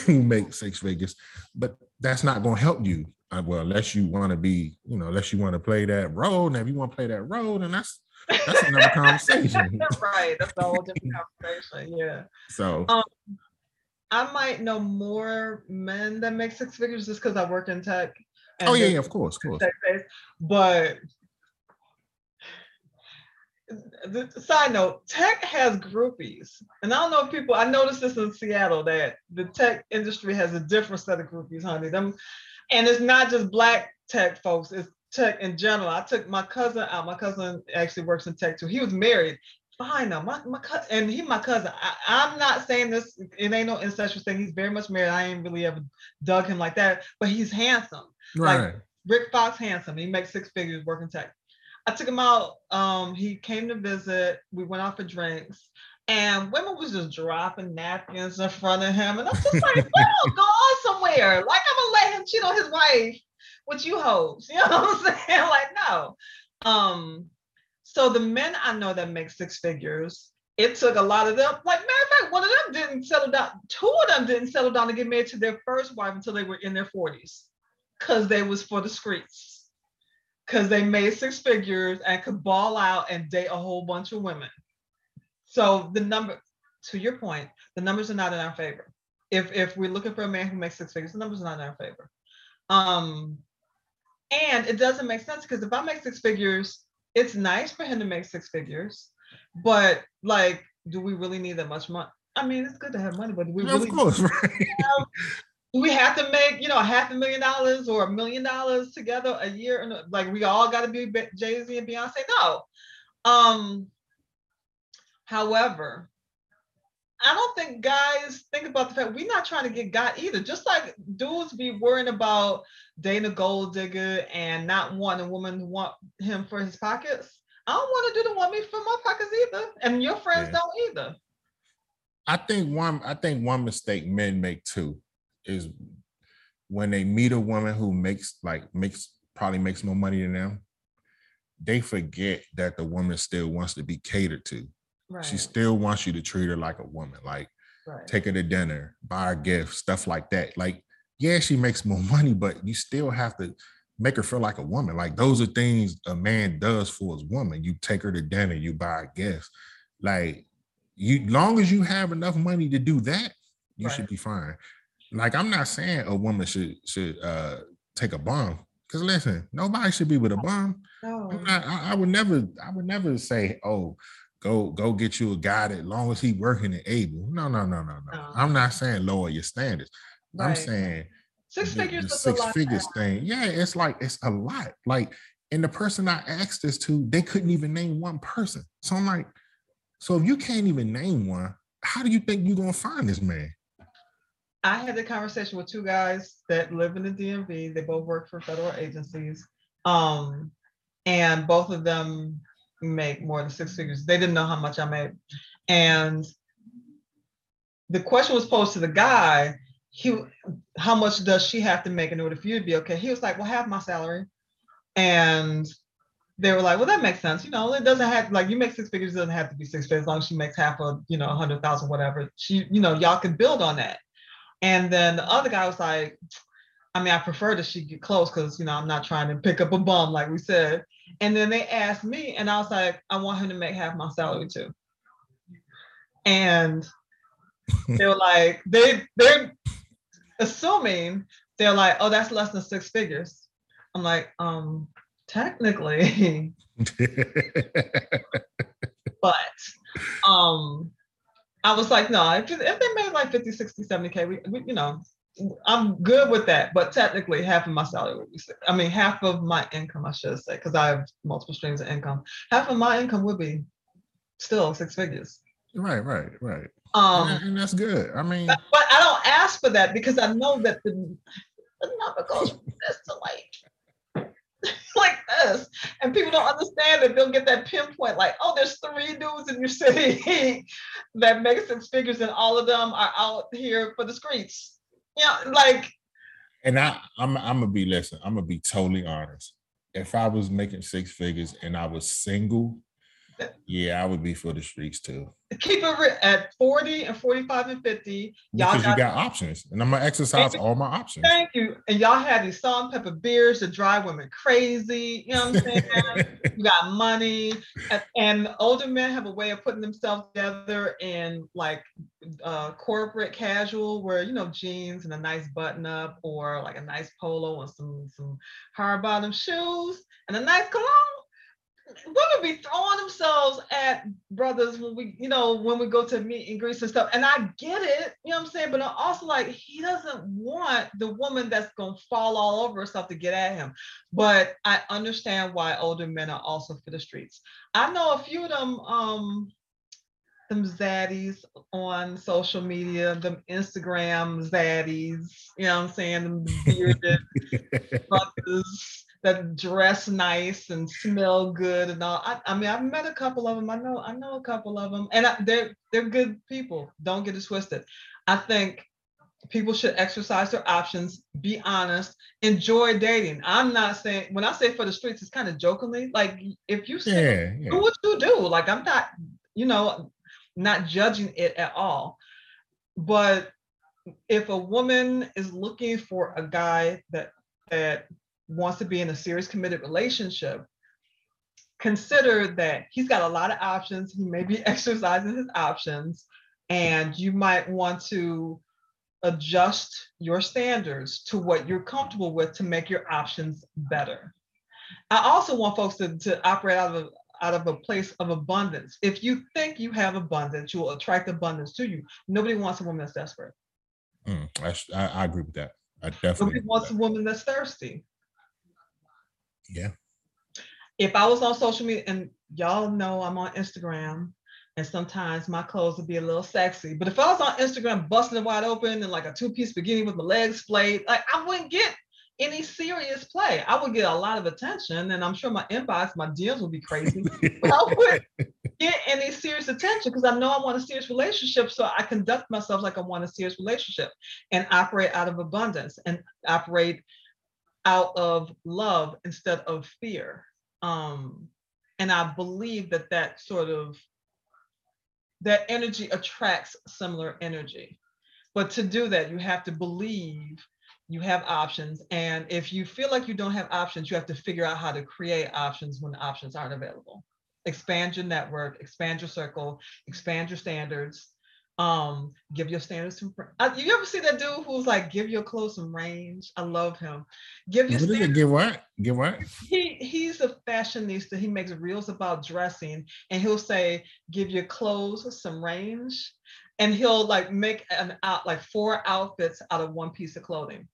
who make six figures, but that's not going to help you. Well, unless you want to be, you know, unless you want to play that role. Now, if you want to play that role, then that's that's another conversation. That's right. That's a whole different conversation. Yeah. So um, I might know more men that make six figures just because I work in tech. Oh yeah, yeah, of course, of course. But. Side note, tech has groupies. And I don't know if people, I noticed this in Seattle, that the tech industry has a different set of groupies, honey. Them, and it's not just Black tech folks, it's tech in general. I took my cousin out. My cousin actually works in tech too. He was married. behind them. My, my cousin, and he my cousin. I, I'm not saying this, it ain't no incestuous thing. He's very much married. I ain't really ever dug him like that, but he's handsome. Right. Like Rick Fox handsome. He makes six figures working tech. I took him out. Um, he came to visit. We went out for drinks. And women was just dropping napkins in front of him. And I'm just like, oh, go on somewhere. Like, I'm going to let him cheat on his wife with you hoes. You know what I'm saying? Like, no. Um, so the men I know that make six figures, it took a lot of them. Like, matter of fact, one of them didn't settle down. Two of them didn't settle down to get married to their first wife until they were in their forties. Because they was for the streets. Because they made six figures and could ball out and date a whole bunch of women. So the number, to your point, the numbers are not in our favor. If if we're looking for a man who makes six figures, the numbers are not in our favor. Um, and it doesn't make sense because if I make six figures, it's nice for him to make six figures, but like, do we really need that much money? I mean, it's good to have money, but do we yeah, really? Of course, right? You know, do we have to make, you know, half a million dollars or a million dollars together a year? And like, we all got to be Jay-Z and Beyonce? No. Um, However, I don't think guys think about the fact we're not trying to get got either. Just like dudes be worrying about dating a gold digger and not wanting a woman to want him for his pockets. I don't want a dude to want me for my pockets either. And your friends yeah. don't either. I think one I think one mistake men make too is when they meet a woman who makes like makes probably makes more money than them, they forget that the woman still wants to be catered to. Right. She still wants you to treat her like a woman, like right. take her to dinner, buy her gifts, stuff like that. Like, yeah, she makes more money, but you still have to make her feel like a woman. Like those are things a man does for his woman. You take her to dinner, you buy her gifts. Like you, long as you have enough money to do that, you right. should be fine. Like I'm not saying a woman should should uh, take a bum. Because listen, nobody should be with a bum. No. I'm not, I, I would never, I would never say, oh. Go, go get you a guy that long as he working and able. No, no, no, no, no. Um, I'm not saying lower your standards. Right. I'm saying six the, figures, the six a lot figures thing. Yeah, it's like it's a lot. Like, and the person I asked this to, they couldn't even name one person. So I'm like, so if you can't even name one, how do you think you're gonna find this man? I had a conversation with two guys that live in the D M V. They both work for federal agencies, um, and both of them make more than six figures. They didn't know how much I made. And the question was posed to the guy, he, how much does she have to make in order for you to be okay? He was like, well, half my salary. And they were like, well, that makes sense. You know, it doesn't have, like you make six figures, it doesn't have to be six figures, as long as she makes half of, you know, a hundred thousand, whatever. She, you know, y'all can build on that. And then the other guy was like, I mean, I prefer that she get close because, you know, I'm not trying to pick up a bum, like we said. And then they asked me and I was like, I want him to make half my salary too. And they were like, they, they're assuming, they're like, oh, that's less than six figures. I'm like, um, technically, but um, I was like, no, if, if they made like fifty, sixty, seventy K, we, we you know, I'm good with that, but technically half of my salary would be six. I mean, half of my income, I should say, because I have multiple streams of income. Half of my income would be still six figures. Right, right, right. Um, and, and that's good. I mean, but, but I don't ask for that because I know that the, the number goes from this to like, like this, and people don't understand that they'll get that pinpoint. Like, oh, there's three dudes in your city that make six figures, and all of them are out here for the streets. Yeah, like, and I, I'm, I'm gonna be listen. I'm gonna be totally honest. If I was making six figures and I was single, yeah, I would be for the streets too. Keep it at forty and forty-five and fifty. Y'all because got, you got options, and I'm gonna exercise all my options. Thank you. And y'all had these salt and pepper beers that drive women crazy. You know what I'm saying? You got money, and, and older men have a way of putting themselves together in like uh, corporate casual, where you know jeans and a nice button up, or like a nice polo and some some hard bottom shoes and a nice cologne. Women be throwing themselves at brothers when we, you know, when we go to meet and greets and stuff. And I get it, you know what I'm saying? But I'm also like, he doesn't want the woman that's going to fall all over herself to get at him. But I understand why older men are also for the streets. I know a few of them um, them zaddies on social media, them Instagram zaddies, you know what I'm saying, them bearded fuckers that dress nice and smell good and all. I, I mean, I've met a couple of them. I know, I know a couple of them, and I, they're they're good people. Don't get it twisted. I think people should exercise their options, be honest, enjoy dating. I'm not saying, when I say for the streets, it's kind of jokingly. Like, if you say, yeah, yeah. do what you do. Like, I'm not, you know, not judging it at all. But if a woman is looking for a guy that that wants to be in a serious, committed relationship, consider that he's got a lot of options. He may be exercising his options, and you might want to adjust your standards to what you're comfortable with to make your options better. I also want folks to, to operate out of, out of a place of abundance. If you think you have abundance, you will attract abundance to you. Nobody wants a woman that's desperate. Mm, I, I, I agree with that. I definitely Nobody wants that. a woman that's thirsty. Yeah. If I was on social media, and y'all know I'm on Instagram, and sometimes my clothes would be a little sexy. But if I was on Instagram busting it wide open and like a two-piece bikini with my legs splayed, like, I wouldn't get any serious play. I would get a lot of attention, and I'm sure my inbox, my D Ms would be crazy. But I wouldn't get any serious attention, because I know I want a serious relationship, so I conduct myself like I want a serious relationship and operate out of abundance and operate out of love instead of fear. Um, and I believe that that sort of that energy attracts similar energy. But to do that, you have to believe you have options. And if you feel like you don't have options, you have to figure out how to create options when options aren't available. Expand your network, expand your circle, expand your standards. Um, give your standards some, uh, you ever see that dude who's like, give your clothes some range? I love him. Give your standards. Give what? Give what? He he's a fashionista. He makes reels about dressing, and he'll say, give your clothes some range. And he'll like make an out like four outfits out of one piece of clothing.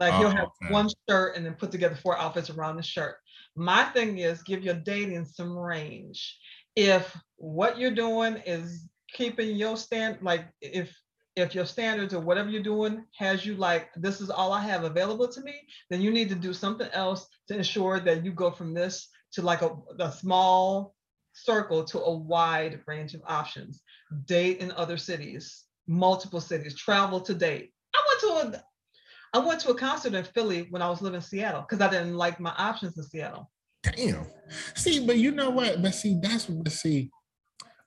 Like, oh, he'll have okay. one shirt and then put together four outfits around the shirt. My thing is, give your dating some range. If what you're doing is keeping your stand, like if if your standards or whatever you're doing has you like, this is all I have available to me, then you need to do something else to ensure that you go from this to like a, a small circle to a wide range of options. Date in other cities, multiple cities, travel to date. I went to a I went to a concert in Philly when I was living in Seattle because I didn't like my options in Seattle. Damn. See, but you know what? But see, that's what see.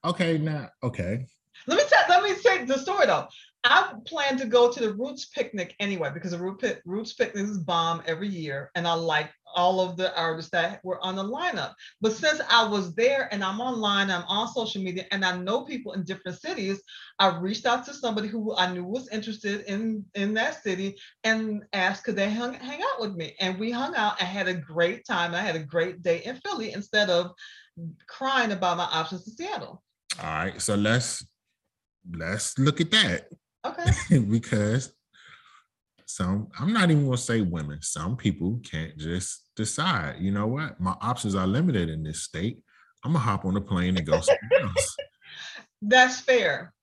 Okay, now, okay. Let me tell. Let me say the story though. I planned to go to the Roots Picnic anyway because the Roots Picnic is bomb every year, and I like all of the artists that were on the lineup. But since I was there and I'm online, I'm on social media, and I know people in different cities, I reached out to somebody who I knew was interested in in that city and asked could they hang, hang out with me. And we hung out and had a great time. I had a great day in Philly instead of crying about my options in Seattle. All right, so let's let's look at that. Okay. Because some, I'm not even gonna say women, some people can't just decide, you know what, my options are limited in this state. I'm gonna hop on a plane and go somewhere else. That's fair.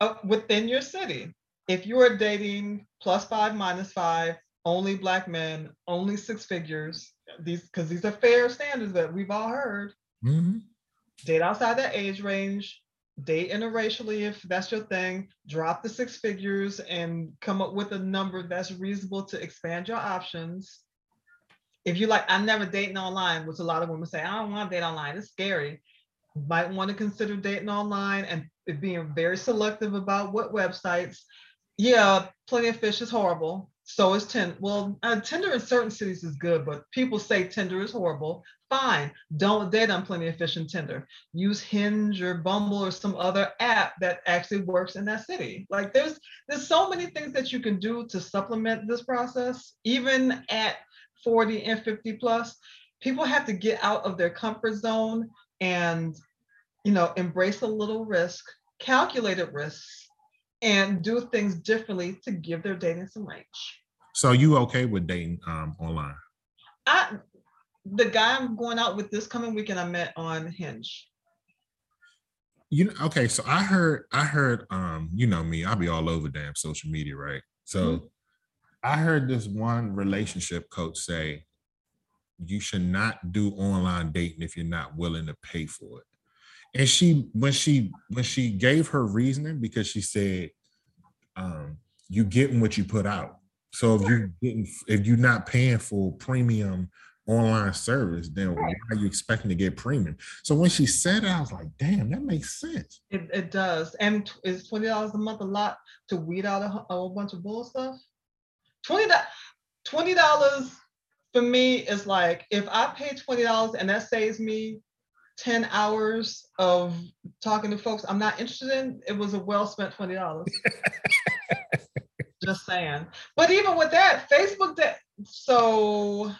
Uh, within your city, if you are dating plus five, minus five, only black men, only six figures, these because these are fair standards that we've all heard. Mm-hmm. Date outside that age range, date interracially if that's your thing, drop the six figures and come up with a number that's reasonable to expand your options. If you like, I'm never dating online, which a lot of women say, I don't want to date online, it's scary. Might want to consider dating online and being very selective about what websites. Yeah, Plenty of Fish is horrible. So is Tinder. Well, uh, Tinder in certain cities is good, but people say Tinder is horrible. Fine, don't date on Plenty of Fish and Tinder. Use Hinge or Bumble or some other app that actually works in that city. Like there's there's so many things that you can do to supplement this process. Even at forty and fifty plus, people have to get out of their comfort zone and, you know, embrace a little risk, calculated risks, and do things differently to give their dating some range. So you okay with dating um, online? I, the guy I'm going out with this coming weekend, I met on Hinge. You know, okay, so I heard, I heard, um, you know me, I'll be all over damn social media, right? So mm-hmm. I heard this one relationship coach say, you should not do online dating if you're not willing to pay for it. And she, when she, when she gave her reasoning, because she said, um, you getting what you put out. So if you're getting, if you're not paying for premium online service, then why are you expecting to get premium? So when she said it, I was like, damn, that makes sense. It, it does. And is twenty dollars a month a lot to weed out a, a whole bunch of bull stuff? twenty dollars for me is like, if I pay twenty dollars and that saves me ten hours of talking to folks I'm not interested in, it was a well-spent twenty dollars. Just saying. But even with that, Facebook, that, so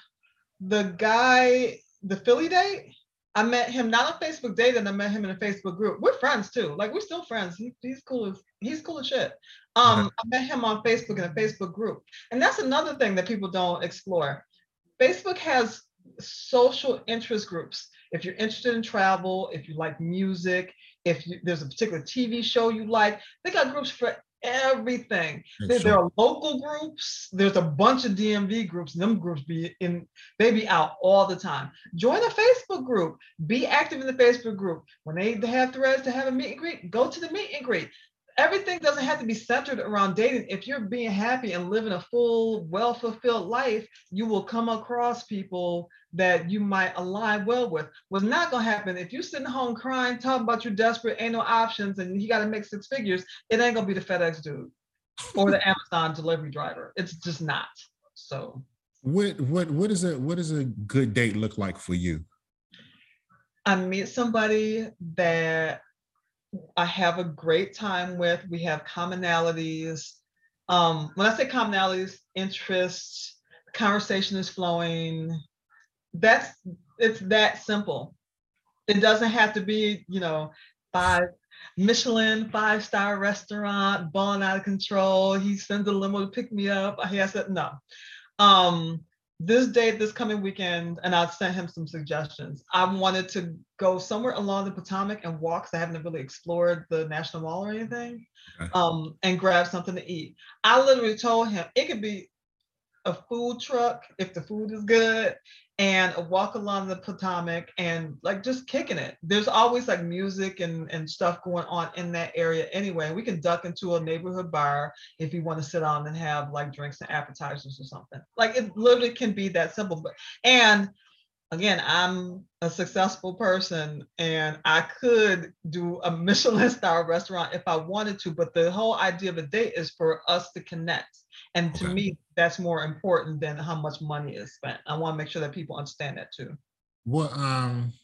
the guy, the Philly date, I met him not on Facebook date, and I met him in a Facebook group. We're friends too. Like, we're still friends. He, he's cool as he's cool as shit. Um, I met him on Facebook in a Facebook group. And that's another thing that people don't explore. Facebook has social interest groups. If you're interested in travel, if you like music, if you, there's a particular T V show you like, they got groups for everything. There, there are local groups. There's a bunch of D M V groups. Them groups be in, they be out all the time. Join a Facebook group. Be active in the Facebook group. When they have threads to have a meet and greet, go to the meet and greet. Everything doesn't have to be centered around dating. If you're being happy and living a full, well-fulfilled life, you will come across people that you might align well with. What's not gonna happen, if you're sitting home crying, talking about you're desperate, ain't no options, and you gotta make six figures, it ain't gonna be the FedEx dude or the Amazon delivery driver. It's just not. So what what what is a what does a good date look like for you? I meet somebody that I have a great time with. We have commonalities. Um, when I say commonalities, interests, conversation is flowing. That's, it's that simple. It doesn't have to be, you know, five Michelin, five-star restaurant, balling out of control. He sends a limo to pick me up. He said, no. Um, this date, this coming weekend, and I've sent him some suggestions. I wanted to go somewhere along the Potomac and walk, because I haven't really explored the National Mall or anything, okay. um, and grab something to eat. I literally told him it could be a food truck if the food is good, and a walk along the Potomac and like just kicking it. There's always like music and, and stuff going on in that area anyway. We can duck into a neighborhood bar if you want to sit down and have like drinks and appetizers or something. Like, it literally can be that simple. But, and again, I'm a successful person and I could do a Michelin star restaurant if I wanted to, but the whole idea of a date is for us to connect. And to okay. me, that's more important than how much money is spent. I want to make sure that people understand that too. Well, um,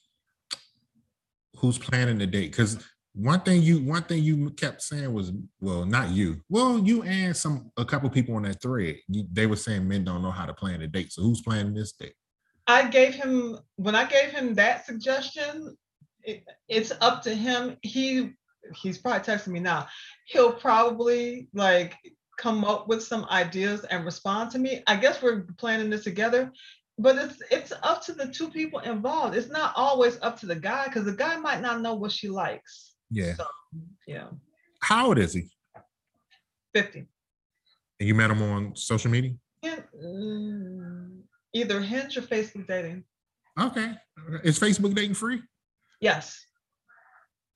who's planning the date? Because one thing you one thing you kept saying was, well, not you. Well, you and some a couple people on that thread, you, they were saying men don't know how to plan a date. So who's planning this date? I gave him when I gave him that suggestion. It, it's up to him. He he's probably texting me now. He'll probably like. come up with some ideas and respond to me. I guess we're planning this together, but it's it's up to the two people involved. It's not always up to the guy, because the guy might not know what she likes. Yeah. So, yeah. How old is he? fifty. And you met him on social media? Yeah, um, either Hinge or Facebook dating. Okay. Is Facebook dating free? Yes.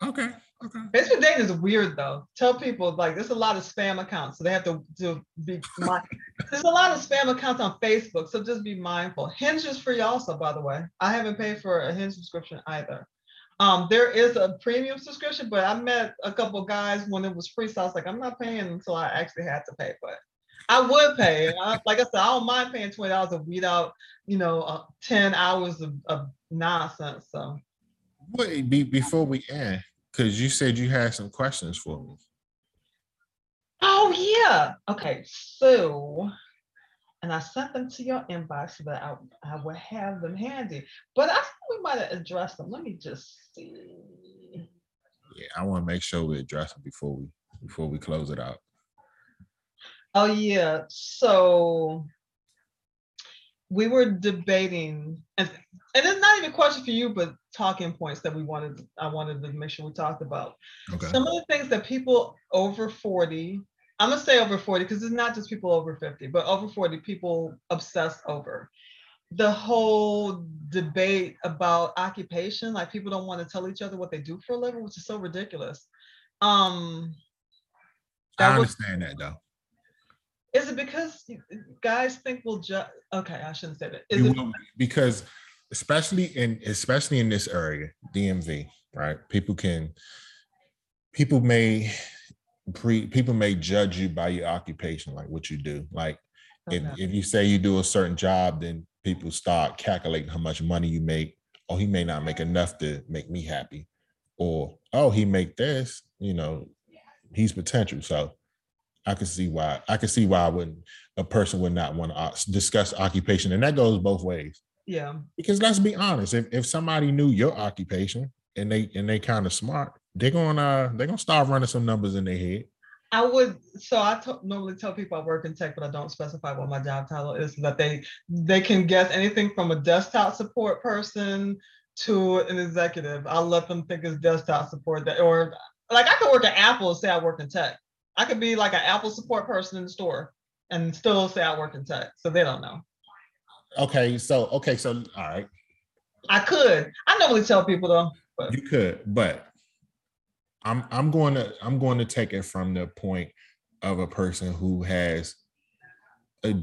Okay. Okay. Facebook dating is weird though. Tell people, like, there's a lot of spam accounts, so they have to, to be mindful. There's a lot of spam accounts on Facebook, so just be mindful. Hinge is free also, by the way. I haven't paid for a Hinge subscription either. Um, there is a premium subscription, but I met a couple guys when it was free, so I was like, I'm not paying until I actually had to pay for it. I would pay. I, like I said, I don't mind paying twenty dollars to weed out, you know, uh, ten hours of, of nonsense. So, wait, be, before we end, because you said you had some questions for me. Oh, yeah. Okay, so, and I sent them to your inbox so that I, I would have them handy. But I think we might have addressed them. Let me just see. Yeah, I want to make sure we address them before we before we close it out. Oh, yeah. So we were debating, and and it's not even a question for you, but talking points that we wanted, I wanted to make sure we talked about. Okay. Some of the things that people over forty, I'm gonna say over forty, because it's not just people over fifty, but over forty, people obsess over. The whole debate about occupation, like people don't want to tell each other what they do for a living, which is so ridiculous. Um, I understand was, that though. Is it because guys think we'll just, okay, I shouldn't say that. Is it, it will, because especially in, especially in this area, D M V, right? People can, people may pre, people may judge you by your occupation, like what you do. Like okay. if, if you say you do a certain job, then people start calculating how much money you make. Oh, he may not make enough to make me happy. Or, oh, he make this, you know, he's potential. So I can see why, I can see why I wouldn't, a person would not want to discuss occupation. And that goes both ways. Yeah. Because let's be honest, if, if somebody knew your occupation and they and they kind of smart, they're going to they're going to start running some numbers in their head. I would, so I t- normally tell people I work in tech, but I don't specify what my job title is, so that they they can guess anything from a desktop support person to an executive. I'll let them think it's desktop support, that, or like I could work at Apple and say I work in tech. I could be like an Apple support person in the store and still say I work in tech. So they don't know. Okay, so, okay, so, all right. I could. I normally tell people though. But. You could, but I'm I'm going to I'm going to take it from the point of a person who has a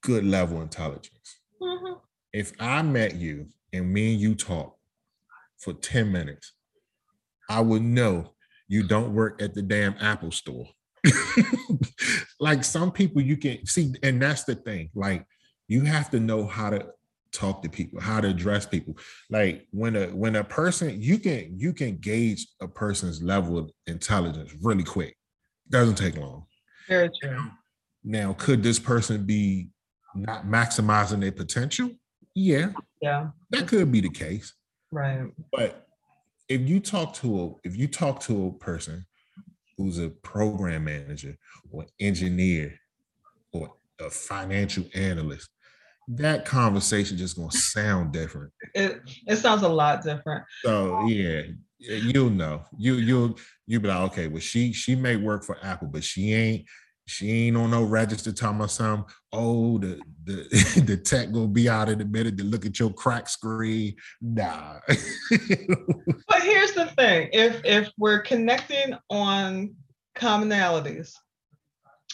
good level of intelligence. Mm-hmm. If I met you and me and you talk for ten minutes, I would know you don't work at the damn Apple store. Like some people you can see, and that's the thing. Like you have to know how to talk to people, how to address people. Like when a when a person, you can you can gauge a person's level of intelligence really quick. Doesn't take long. Very true. Now, now could this person be not maximizing their potential? Yeah. Yeah. That could be the case. Right. But if you talk to a if you talk to a person who's a program manager or engineer or a financial analyst, that conversation just gonna sound different. It it sounds a lot different. So yeah, you'll know. You you'll you'll be like, okay, well she she may work for Apple, but she ain't she ain't on no register talking about something. Oh, the the the tech gonna be out in a minute to look at your crack screen. Nah. But here's the thing: if if we're connecting on commonalities,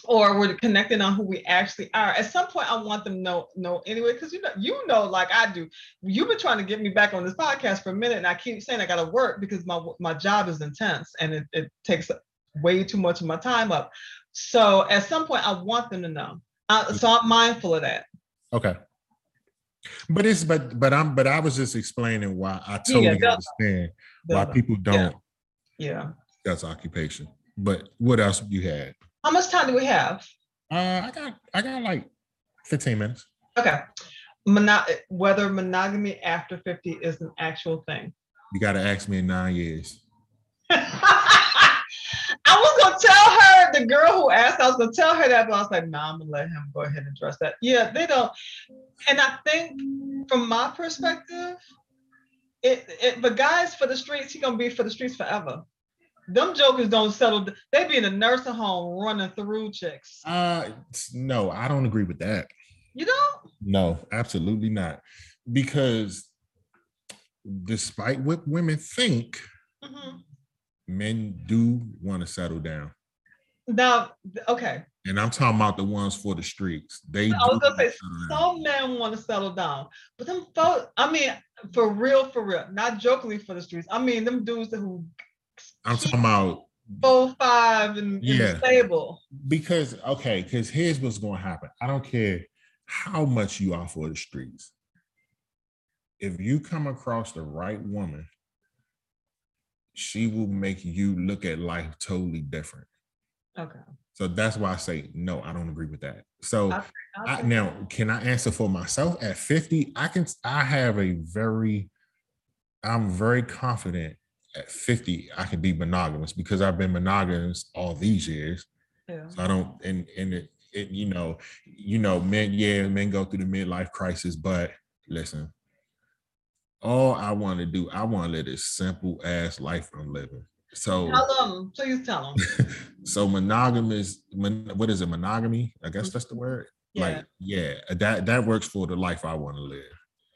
or we're connecting on who we actually are. At some point, I want them to know, know anyway, because you know, you know, like I do. You've been trying to get me back on this podcast for a minute, and I keep saying I got to work because my my job is intense, and it, it takes way too much of my time up. So at some point, I want them to know. I, so I'm mindful of that. Okay. But it's but but I'm but I was just explaining why I totally yeah, understand does. why people don't. Yeah. yeah. That's occupation. But what else you had? How much time do we have? Uh, I got I got like fifteen minutes. Okay. Mono- whether monogamy after fifty is an actual thing. You got to ask me in nine years. I was going to tell her, the girl who asked, I was going to tell her that, but I was like, nah, I'm going to let him go ahead and address that. Yeah, they don't. And I think from my perspective, it, it but guys for the streets, he's going to be for the streets forever. Them jokers don't settle. They be in a nursing home running through chicks. Uh, no, I don't agree with that. You don't? No, absolutely not. Because despite what women think, mm-hmm. men do want to settle down. Now, okay. And I'm talking about the ones for the streets. They. I was gonna say some men want to settle down, but them folks. I mean, for real, for real, not jokingly for the streets. I mean, them dudes who. I'm talking about four, five, and, yeah. and stable. Because okay, because here's what's going to happen. I don't care how much you are for the streets. If you come across the right woman, she will make you look at life totally different. Okay. So that's why I say no. I don't agree with that. So okay, okay. I, now, can I answer for myself? At fifty, I can. I have a very. I'm very confident. At fifty, I can be monogamous because I've been monogamous all these years. Yeah. So I don't, and and it, it, you know, you know, men, yeah, men go through the midlife crisis, but listen, all I want to do, I want to live this simple ass life I'm living. So tell them, please tell them. So monogamous, mon, what is it? Monogamy? I guess that's the word. Yeah. Like, yeah, that, that works for the life I want to live.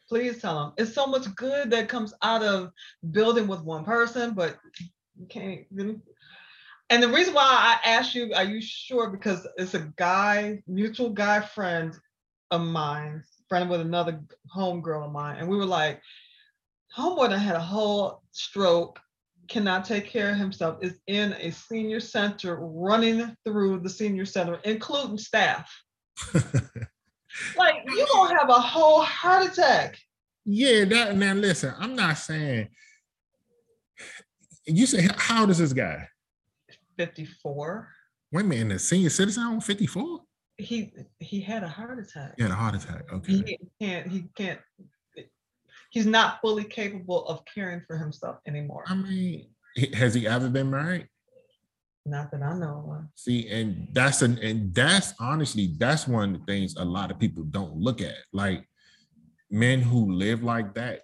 Please tell them. It's so much good that comes out of building with one person, but you can't. And the reason why I asked you, are you sure? Because it's a guy, mutual guy friend of mine, friend with another homegirl of mine. And we were like, homeboy that had a whole stroke, cannot take care of himself, is in a senior center, running through the senior center, including staff. Like, you gonna have a whole heart attack. Yeah, that, now listen, I'm not saying, you say, how old is this guy? fifty-four. Wait a minute, in the senior citizen, fifty-four? He he had a heart attack. He had a heart attack, okay. He can't, he can't, he's not fully capable of caring for himself anymore. I mean, has he ever been married? Not that I know of. See, and that's an and that's honestly, that's one of the things a lot of people don't look at. Like, men who live like that,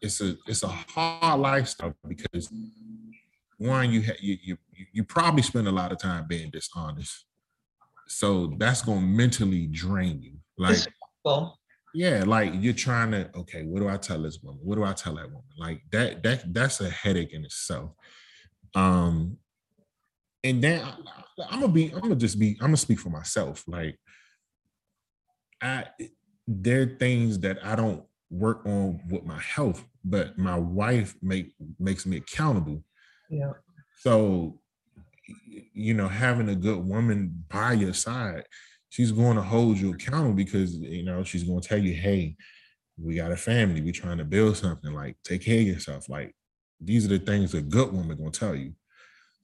it's a it's a hard lifestyle, because one, you ha- you you you probably spend a lot of time being dishonest, so that's gonna mentally drain you. Like, yeah, like you're trying to, okay, what do I tell this woman? What do I tell that woman? Like that that that's a headache in itself. Um. And then I'm gonna be, I'm gonna just be, I'm gonna speak for myself. Like, I, there are things that I don't work on with my health, but my wife make makes me accountable. Yeah. So, you know, having a good woman by your side, she's going to hold you accountable, because you know she's going to tell you, "Hey, we got a family. We're trying to build something. Like, take care of yourself. Like, these are the things a good woman gonna tell you."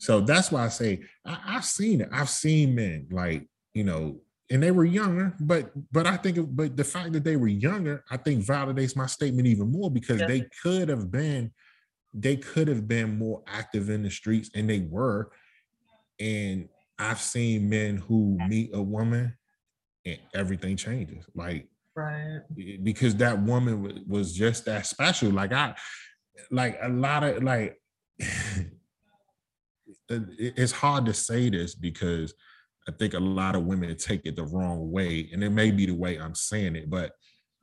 So that's why I say I, I've seen it. I've seen men, like, you know, and they were younger, but but I think but the fact that they were younger, I think validates my statement even more, because yeah. they could have been, they could have been more active in the streets, and they were. And I've seen men who meet a woman and everything changes. Like, right. Because that woman was just that special. Like I, like a lot of like. It's hard to say this, because I think a lot of women take it the wrong way, and it may be the way I'm saying it, but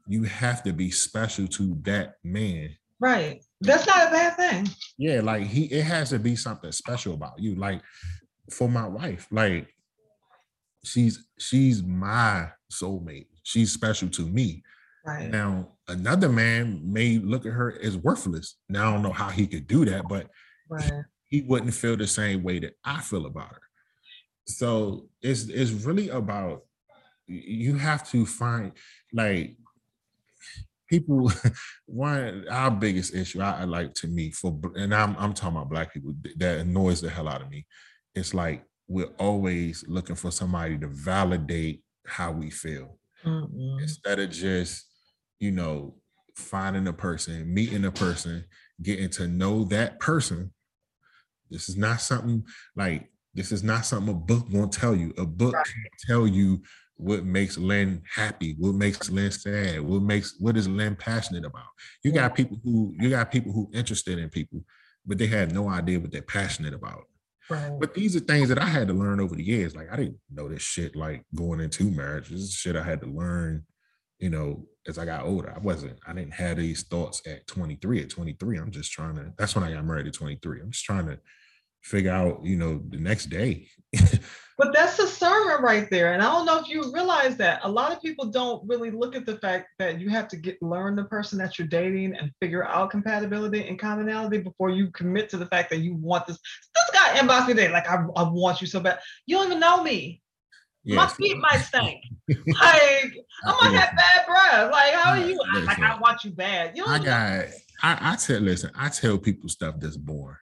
you have to be special to that man. Right. That's not a bad thing. Yeah, like he, it has to be something special about you. Like for my wife, like she's she's my soulmate. She's special to me. Right. Now, another man may look at her as worthless. Now, I don't know how he could do that, but right. He wouldn't feel the same way that I feel about her. So it's it's really about, you have to find, like, people. One, our biggest issue, I, I like to me for, and I'm I'm talking about Black people, that annoys the hell out of me. It's like we're always looking for somebody to validate how we feel, mm-hmm. instead of just, you know, finding a person, meeting a person, getting to know that person. This is not something like, this is not something a book won't tell you. A book right. can't tell you what makes Lynn happy, what makes Lynn sad, what makes, what is Lynn passionate about. You yeah. got people who, you got people who are interested in people, but they have no idea what they're passionate about. Right. But these are things that I had to learn over the years. Like, I didn't know this shit, like going into marriage. This is shit I had to learn, you know, as I got older. I wasn't, I didn't have these thoughts at twenty-three. At twenty-three, I'm just trying to, that's when I got married at twenty-three. I'm just trying to figure out, you know, the next day. But that's the sermon right there. And I don't know if you realize that. A lot of people don't really look at the fact that you have to get learn the person that you're dating and figure out compatibility and commonality before you commit to the fact that you want this. This guy inboxed me today, like, I, I want you so bad. You don't even know me. Yes. My feet might stink. Like, I'm gonna have bad breath. Like, how are you? I, like, I want you bad. You know I got. I, I tell. Listen, I tell people stuff that's boring.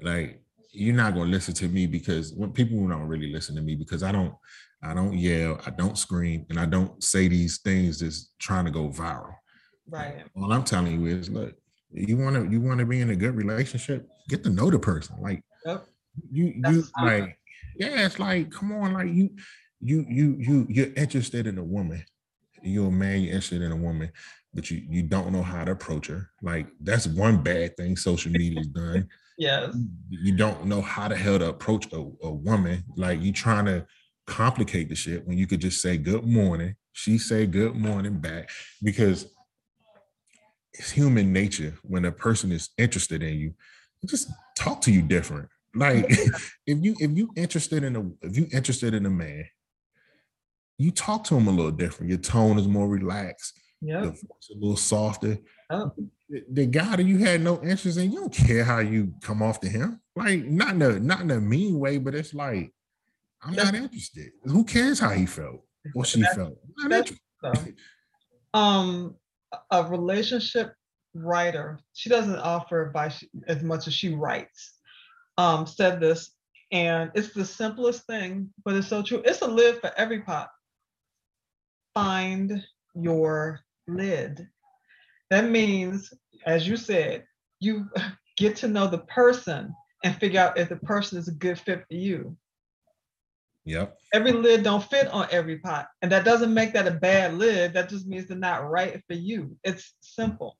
Like, you're not gonna listen to me, because when people don't really listen to me, because I don't, I don't yell, I don't scream, and I don't say these things that's trying to go viral. Right. All I'm telling you is, look, you want to, you want to be in a good relationship, get to know the person. Like, yep. you, you that's like, awesome. Yeah, it's like, come on, like you. you you you you're interested in a woman. You're a man, you're interested in a woman, but you you don't know how to approach her. Like, that's one bad thing social media's done. Yes. You don't know how the hell to approach a, a woman. Like, you trying to complicate the shit when you could just say good morning. She say good morning back, because it's human nature. When a person is interested in you, just talk to you different. Like, if you if you interested in a if you interested in a man, you talk to him a little different. Your tone is more relaxed. Yeah, the voice a little softer. Oh. The, the guy that you had no interest in, you don't care how you come off to him. Like, not in a not in a mean way, but it's like, I'm yeah. not interested. Who cares how he felt or she that's, felt? I'm not interested. So. Um, a relationship writer, she doesn't offer advice as much as she writes. Um, said this, and it's the simplest thing, but it's so true. It's a lid for every pot. Find your lid. That means, as you said, you get to know the person and figure out if the person is a good fit for you. Yep. Every lid don't fit on every pot, and that doesn't make that a bad lid. That just means they're not right for you. It's simple.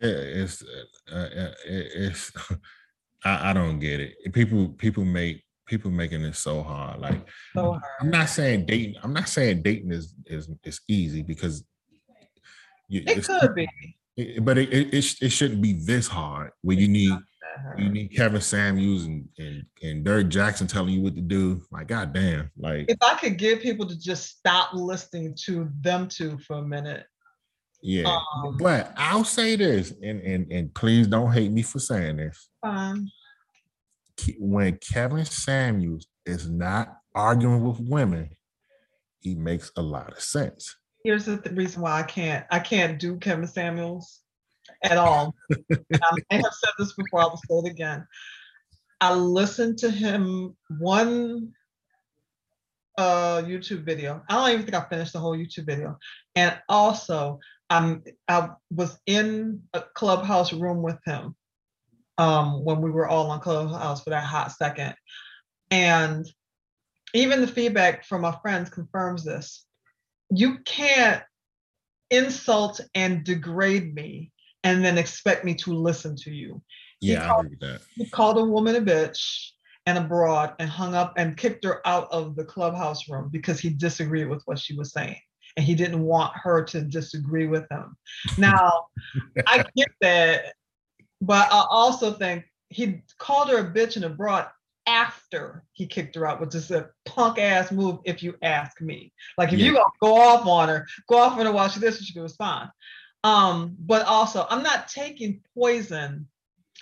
Yeah, it's uh, it's. I, I don't get it. People people make people making it so hard. Like, so hard. I'm not saying dating. I'm not saying dating is is, is easy, because you, it could be, it, but it, it it shouldn't be this hard. Where you need you need Kevin Samuels and and, and Derrick Jackson telling you what to do. Like, goddamn. Like, if I could get people to just stop listening to them two for a minute. Yeah, um, but I'll say this, and, and and please don't hate me for saying this. Um, when Kevin Samuels is not arguing with women, he makes a lot of sense. Here's the th- reason why I can't I can't do Kevin Samuels at all. And I may have said this before, I will say it again. I listened to him one uh, YouTube video. I don't even think I finished the whole YouTube video, and also. I'm, I was in a Clubhouse room with him um, when we were all on Clubhouse for that hot second. And even the feedback from my friends confirms this. You can't insult and degrade me and then expect me to listen to you. Yeah, called, I agree with that. He called a woman a bitch and a broad and hung up and kicked her out of the Clubhouse room because he disagreed with what she was saying. And he didn't want her to disagree with him. Now, I get that, but I also think he called her a bitch and a broad after he kicked her out, which is a punk ass move, if you ask me. Like, if yeah. you're gonna go off on her, go off on her while she listens, she can respond. Um, but also, I'm not taking poison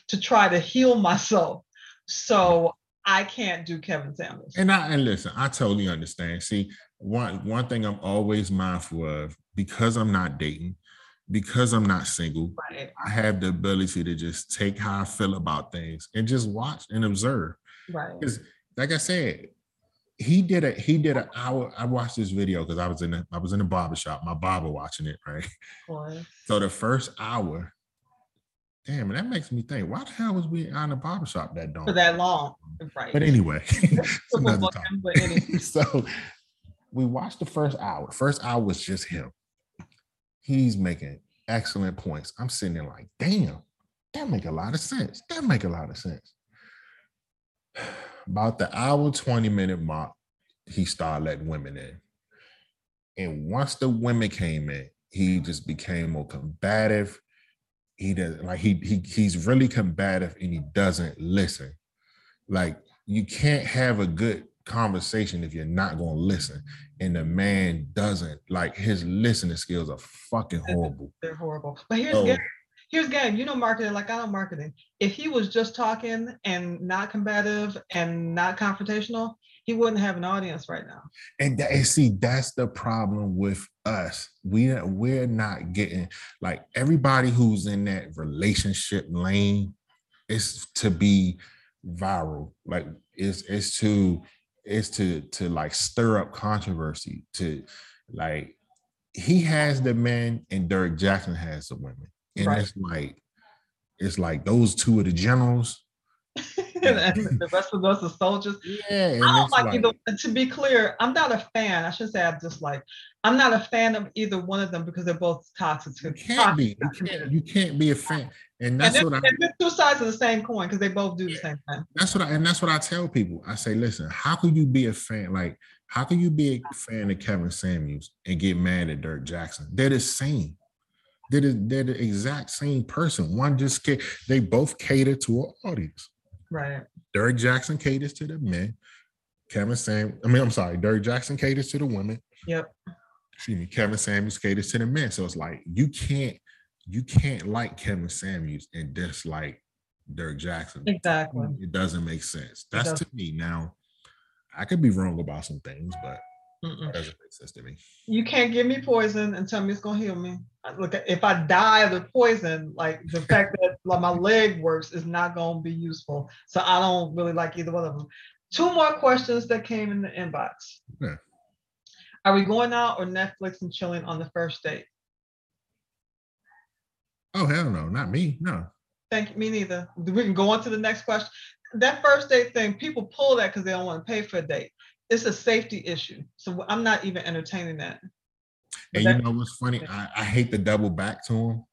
to try to heal myself. So I can't do Kevin Samuels. And I and listen, I totally understand. See, one one thing I'm always mindful of, because I'm not dating, because I'm not single, right. I have the ability to just take how I feel about things and just watch and observe. Right. Because, like I said, he did a he did an hour. I watched this video because I was in a, I was in a barbershop, my barber watching it, right? Of course. So the first hour. Damn, and that makes me think, why the hell was we on a barbershop that long? For that long, right. But anyway, another time. But anyway. So we watched the first hour. First hour was just him. He's making excellent points. I'm sitting there like, damn, that make a lot of sense. That make a lot of sense. About the hour, twenty minute mark, he started letting women in. And once the women came in, he just became more combative. He doesn't like he he he's really combative, and he doesn't listen. Like, you can't have a good conversation if you're not going to listen. And the man doesn't like his listening skills are fucking horrible. They're horrible. But here's so, Gary. Here's Gary. You know marketing like I don't marketing. If he was just talking and not combative and not confrontational, he wouldn't have an audience right now. And, that, and see, that's the problem with us. We we're not getting, like, everybody who's in that relationship lane is to be viral. Like, it's it's to it's to to like stir up controversy. To like, he has the men and Derrick Jackson has the women, and right. it's like it's like those two are the generals. and the rest of us are soldiers. Yeah, I don't like, like either. To be clear, I'm not a fan. I should say I dislike. I'm not a fan of either one of them because they're both toxic. You can't toxic. be. You can't, you can't be a fan. And that's and what I. They're two sides of the same coin because they both do yeah, the same thing. That's what I. And that's what I tell people. I say, listen, how could you be a fan? Like, how could you be a fan of Kevin Samuels and get mad at Derrick Jackson? They're the same. They're the, they're the exact same person. One just they both cater to an audience. Right. Derrick Jackson caters to the men. Kevin Sam, I mean, I'm sorry, Derrick Jackson caters to the women. Yep. Excuse me. Kevin Samuels caters to the men. So it's like you can't you can't like Kevin Samuels and dislike Derrick Jackson. Exactly. It doesn't make sense. That's to me. Now, I could be wrong about some things, but Mm-mm. It doesn't make sense to me. You can't give me poison and tell me it's gonna heal me. Look, if I die of the poison, like the fact that like my leg works is not gonna be useful. So I don't really like either one of them. Two more questions that came in the inbox. Yeah. Are we going out or Netflix and chilling on the first date? Oh hell no, not me. No. Thank you. Me neither. We can go on to the next question. That first date thing, people pull that because they don't want to pay for a date. It's a safety issue. So I'm not even entertaining that. And you know what's funny? I, I hate to double back to him,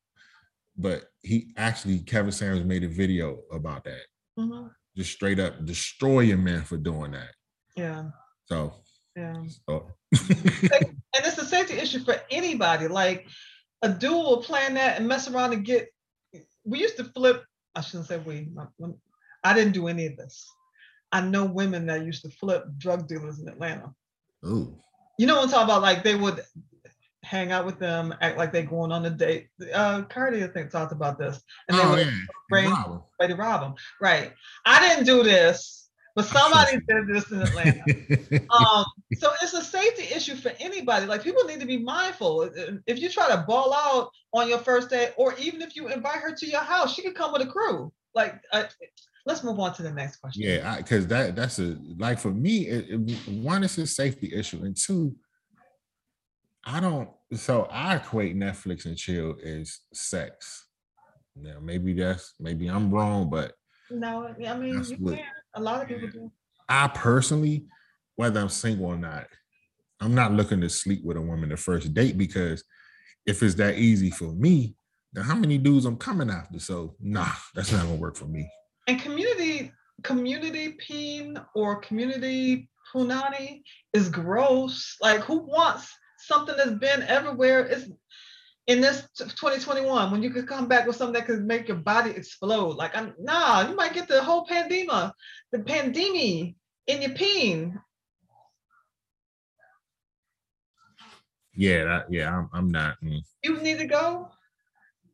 but he actually, Kevin Samuels made a video about that. Mm-hmm. Just straight up destroy your man for doing that. Yeah. So. Yeah. So. And it's a safety issue for anybody. Like a dude will plan that and mess around and get, we used to flip, I shouldn't say we, I didn't do any of this. I know women that used to flip drug dealers in Atlanta. Ooh. You know what I'm talking about? Like they would hang out with them, act like they're going on a date. Uh, Cardi, I think, talked about this. And oh, they would yeah. rob them. rob them. Right. I didn't do this, but somebody did this in Atlanta. um, so it's a safety issue for anybody. Like people need to be mindful. If you try to ball out on your first date, or even if you invite her to your house, she could come with a crew. Like, uh, let's move on to the next question. Yeah, because that that's a, like for me, it, it, one, it's a safety issue. And two, I don't, so I equate Netflix and chill as sex. Now, maybe that's, maybe I'm wrong, but. No, I mean, you what, can. A lot of people do. I personally, whether I'm single or not, I'm not looking to sleep with a woman the first date because if it's that easy for me, then how many dudes I'm coming after? So nah, that's not gonna work for me. And community community peen or community punani is gross. Like who wants something that's been everywhere? It's in this twenty twenty-one when you could come back with something that could make your body explode. Like I'm nah, you might get the whole pandemia, the pandemic in your peen. Yeah, that, yeah, I'm, I'm not. Mm. You need to go?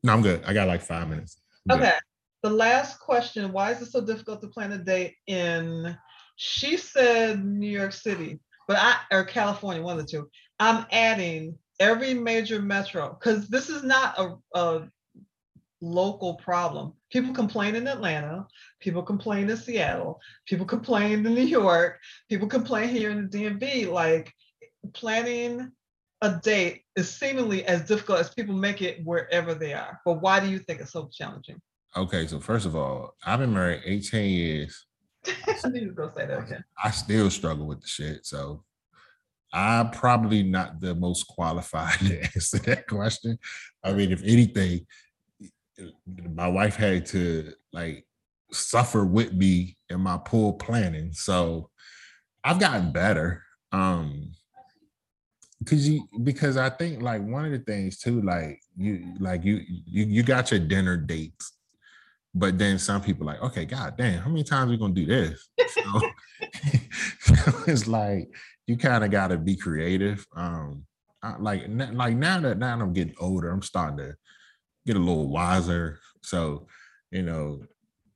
No, I'm good. I got like five minutes. I'm okay. Good. The last question, why is it so difficult to plan a date in, she said New York City, but I, or California, one of the two. I'm adding every major metro, because this is not a, a local problem. People complain in Atlanta, people complain in Seattle, people complain in New York, people complain here in the D M V, like planning a date is seemingly as difficult as people make it wherever they are. But why do you think it's so challenging? Okay, so first of all, I've been married eighteen years. I knew you were gonna say that again. I still struggle with the shit, so I'm probably not the most qualified to answer that question. I mean, if anything, my wife had to like suffer with me in my poor planning, so I've gotten better. Um, because you because I think like one of the things too, like you like you you you got your dinner dates. But then some people are like, okay, God damn, how many times are we going to do this? So, so it's like, you kind of got to be creative. Um, I, like, like now that now that I'm getting older, I'm starting to get a little wiser. So, you know,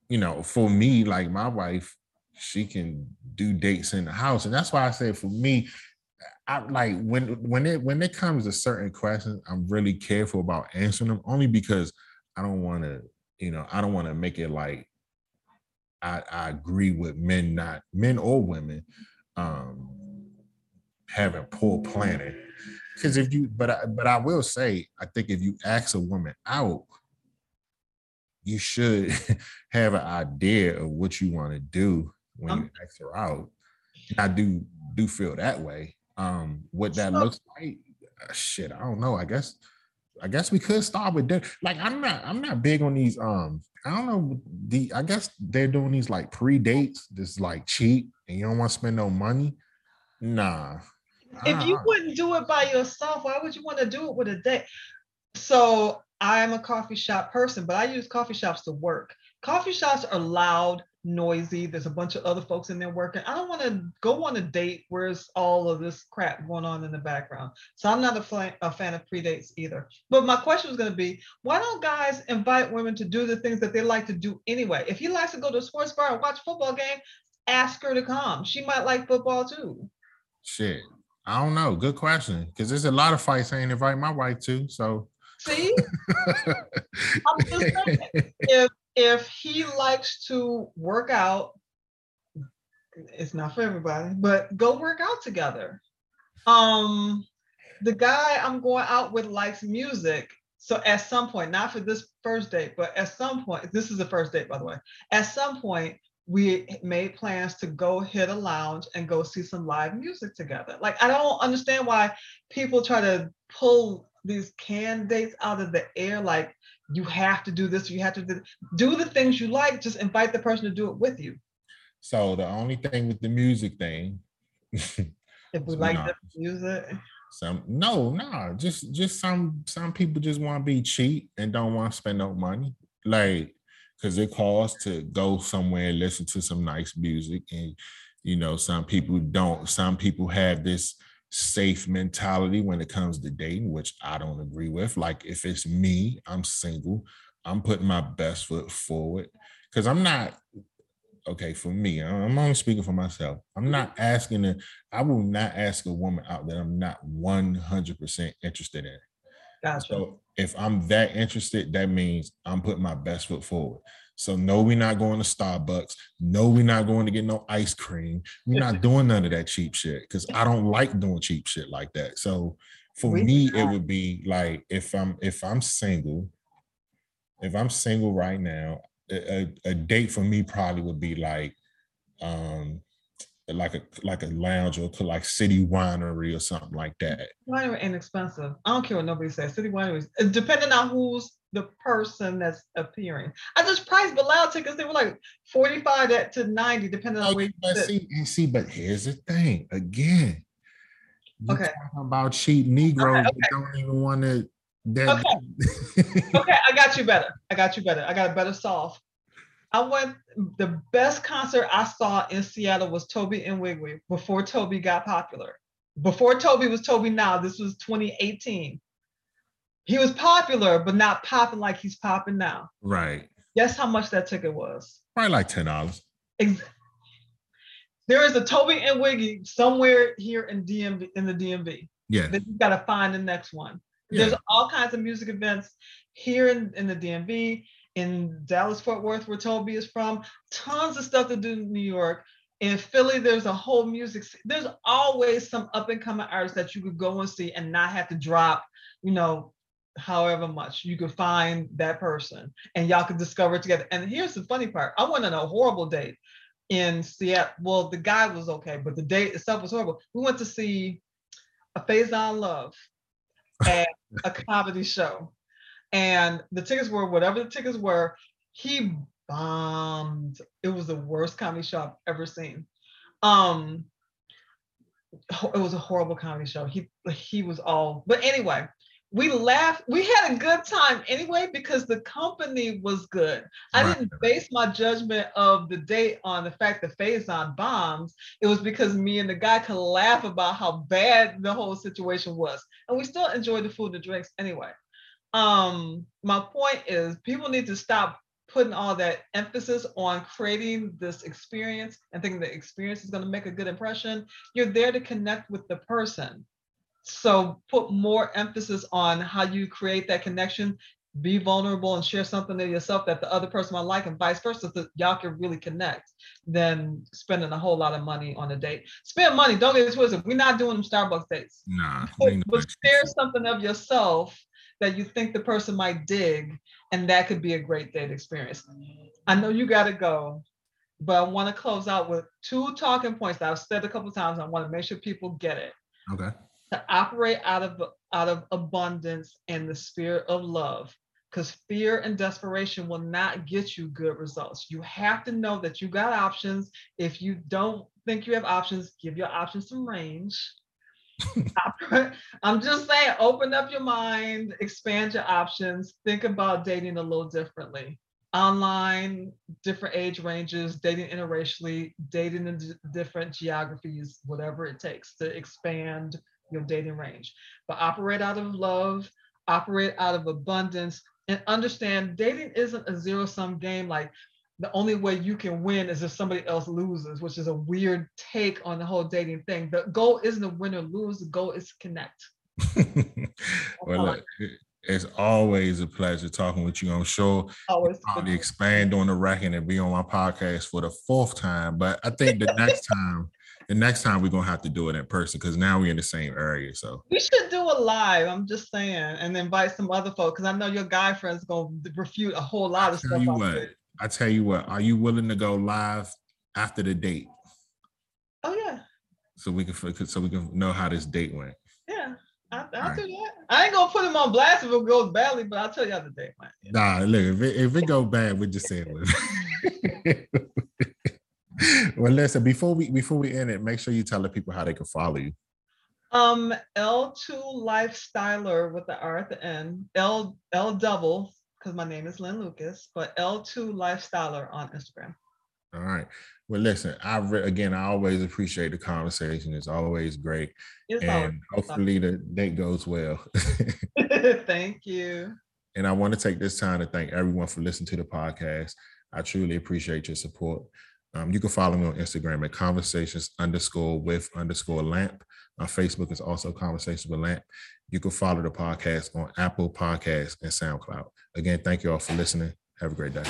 you know, for me, like my wife, she can do dates in the house. And that's why I said for me, I like when, when it, when it comes to certain questions, I'm really careful about answering them only because I don't want to, You know, I don't want to make it like I, I agree with men, not men or women, um, having poor planning. Because if you, but I, but I will say, I think if you ask a woman out, you should have an idea of what you want to do when um, you ask her out. And I do do feel that way. Um, what that sure. looks like, shit, I don't know. I guess I guess we could start with that. Like, I'm not I'm not big on these. Um, I don't know. The I guess they're doing these like pre-dates that's like cheap and you don't want to spend no money. Nah. If you wouldn't do it by yourself, why would you want to do it with a date? So I'm a coffee shop person, but I use coffee shops to work. Coffee shops are loud, noisy. There's a bunch of other folks in there working. I don't want to go on a date where it's all of this crap going on in the background. So I'm not a, fl- a fan of pre-dates either. But my question was going to be, why don't guys invite women to do the things that they like to do anyway? If he likes to go to a sports bar and watch a football game, ask her to come. She might like football too. Shit. I don't know. Good question. Because there's a lot of fights I ain't invite my wife to. So see, I'm just saying, if if he likes to work out, it's not for everybody, but go work out together. Um, the guy I'm going out with likes music. So at some point, not for this first date, but at some point, this is the first date, by the way. At some point, we made plans to go hit a lounge and go see some live music together. Like, I don't understand why people try to pull these canned dates out of the air. Like, you have to do this, you have to do, do the things you like, just invite the person to do it with you. So the only thing with the music thing. If we like not, different music. Some no, no, just just some some people just want to be cheap and don't want to spend no money. Like, because it costs to go somewhere and listen to some nice music. And, you know, some people don't, some people have this safe mentality when it comes to dating, which I don't agree with. Like, if it's me, I'm single, I'm putting my best foot forward. Because I'm not, okay, for me, I'm only speaking for myself. I'm not asking, a, I will not ask a woman out that I'm not one hundred percent interested in. Gotcha. So if I'm that interested, that means I'm putting my best foot forward. So no, we're not going to Starbucks. No, we're not going to get no ice cream. We're not doing none of that cheap shit because I don't like doing cheap shit like that. So for we me, it would be like if I'm if I'm single, if I'm single right now, a, a date for me probably would be like, um, like a like a lounge or like City Winery or something like that. Winery inexpensive. I don't care what nobody says. City Wineries, depending on who's the person that's appearing. I just priced Bilal tickets. They were like forty-five to ninety, depending on oh, where you but sit. See, and see, but here's the thing. Again, you're okay. talking about cheap Negroes okay, okay. that don't even want to. That okay. okay, I got you better. I got you better. I got a better solve. I went, the best concert I saw in Seattle was Tobe Nwigwe before Tobe got popular. Before Tobe was Tobe now, this was twenty eighteen. He was popular, but not popping like he's popping now. Right. Guess how much that ticket was? Probably like ten dollars. Exactly. There is a Tobe Nwigwe somewhere here in D M V, in the D M V. Yeah. Then you got to find the next one. Yeah. There's all kinds of music events here in, in the D M V. In Dallas, Fort Worth, where Tobe is from, tons of stuff to do in New York. In Philly, there's a whole music. There's always some up and coming artists that you could go and see and not have to drop, you know, however much. You could find that person and y'all could discover it together. And here's the funny part. I went on a horrible date in Seattle. Well, the guy was okay, but the date itself was horrible. We went to see a Faison Love at a comedy show. And the tickets were whatever the tickets were. He bombed. It was the worst comedy show I've ever seen. Um, it was a horrible comedy show. He he was all. But anyway, we laughed. We had a good time anyway because the company was good. I didn't base my judgment of the date on the fact that Faison bombs. It was because me and the guy could laugh about how bad the whole situation was, and we still enjoyed the food and the drinks anyway. Um, my point is people need to stop putting all that emphasis on creating this experience and thinking the experience is going to make a good impression. You're there to connect with the person. So put more emphasis on how you create that connection, be vulnerable and share something of yourself that the other person might like and vice versa, so y'all can really connect than spending a whole lot of money on a date. Spend money, don't get it twisted. We're not doing them Starbucks dates. Nah, but, but share something of yourself that you think the person might dig, and that could be a great date experience. I know you got to go, but I want to close out with two talking points that I've said a couple of times. I want to make sure people get it. Okay. To operate out of out of abundance and the spirit of love, because fear and desperation will not get you good results. You have to know that you got options. If you don't think you have options, give your options some range. I'm just saying, open up your mind, expand your options, think about dating a little differently. Online, different age ranges, dating interracially, dating in d- different geographies, whatever it takes to expand your dating range. But operate out of love, operate out of abundance, and understand dating isn't a zero-sum game. Like, the only way you can win is if somebody else loses, which is a weird take on the whole dating thing. The goal isn't to win or lose. The goal is to connect. Well, look, it's always a pleasure talking with you. I'm sure always you'll probably expand on the record and be on my podcast for the fourth time. But I think the next time, the next time we're going to have to do it in person, because now we're in the same area. So we should do it live. I'm just saying, and invite some other folks, because I know your guy friends going to refute a whole lot of stuff. I tell you what, are you willing to go live after the date? Oh yeah. So we can so we can know how this date went. Yeah, I, I'll right. do that. I ain't gonna put him on blast if it goes badly, but I'll tell you how the date went. Nah, look, if it, if it go bad, we're just saying. Well, listen, before we before we end it, make sure you tell the people how they can follow you. Um, L two Lifestyler with the R at the end. L L double. Because my name is Lynn Lucas, but L two Lifestyler on Instagram. All right. Well, listen, I re- again, I always appreciate the conversation. It's always great. It's and always hopefully awesome. The date goes well. Thank you. And I want to take this time to thank everyone for listening to the podcast. I truly appreciate your support. Um, you can follow me on Instagram at conversations underscore with underscore lamp. Uh, Facebook is also Conversations with Lamp. You can follow the podcast on Apple Podcasts and SoundCloud. Again, thank you all for listening. Have a great day.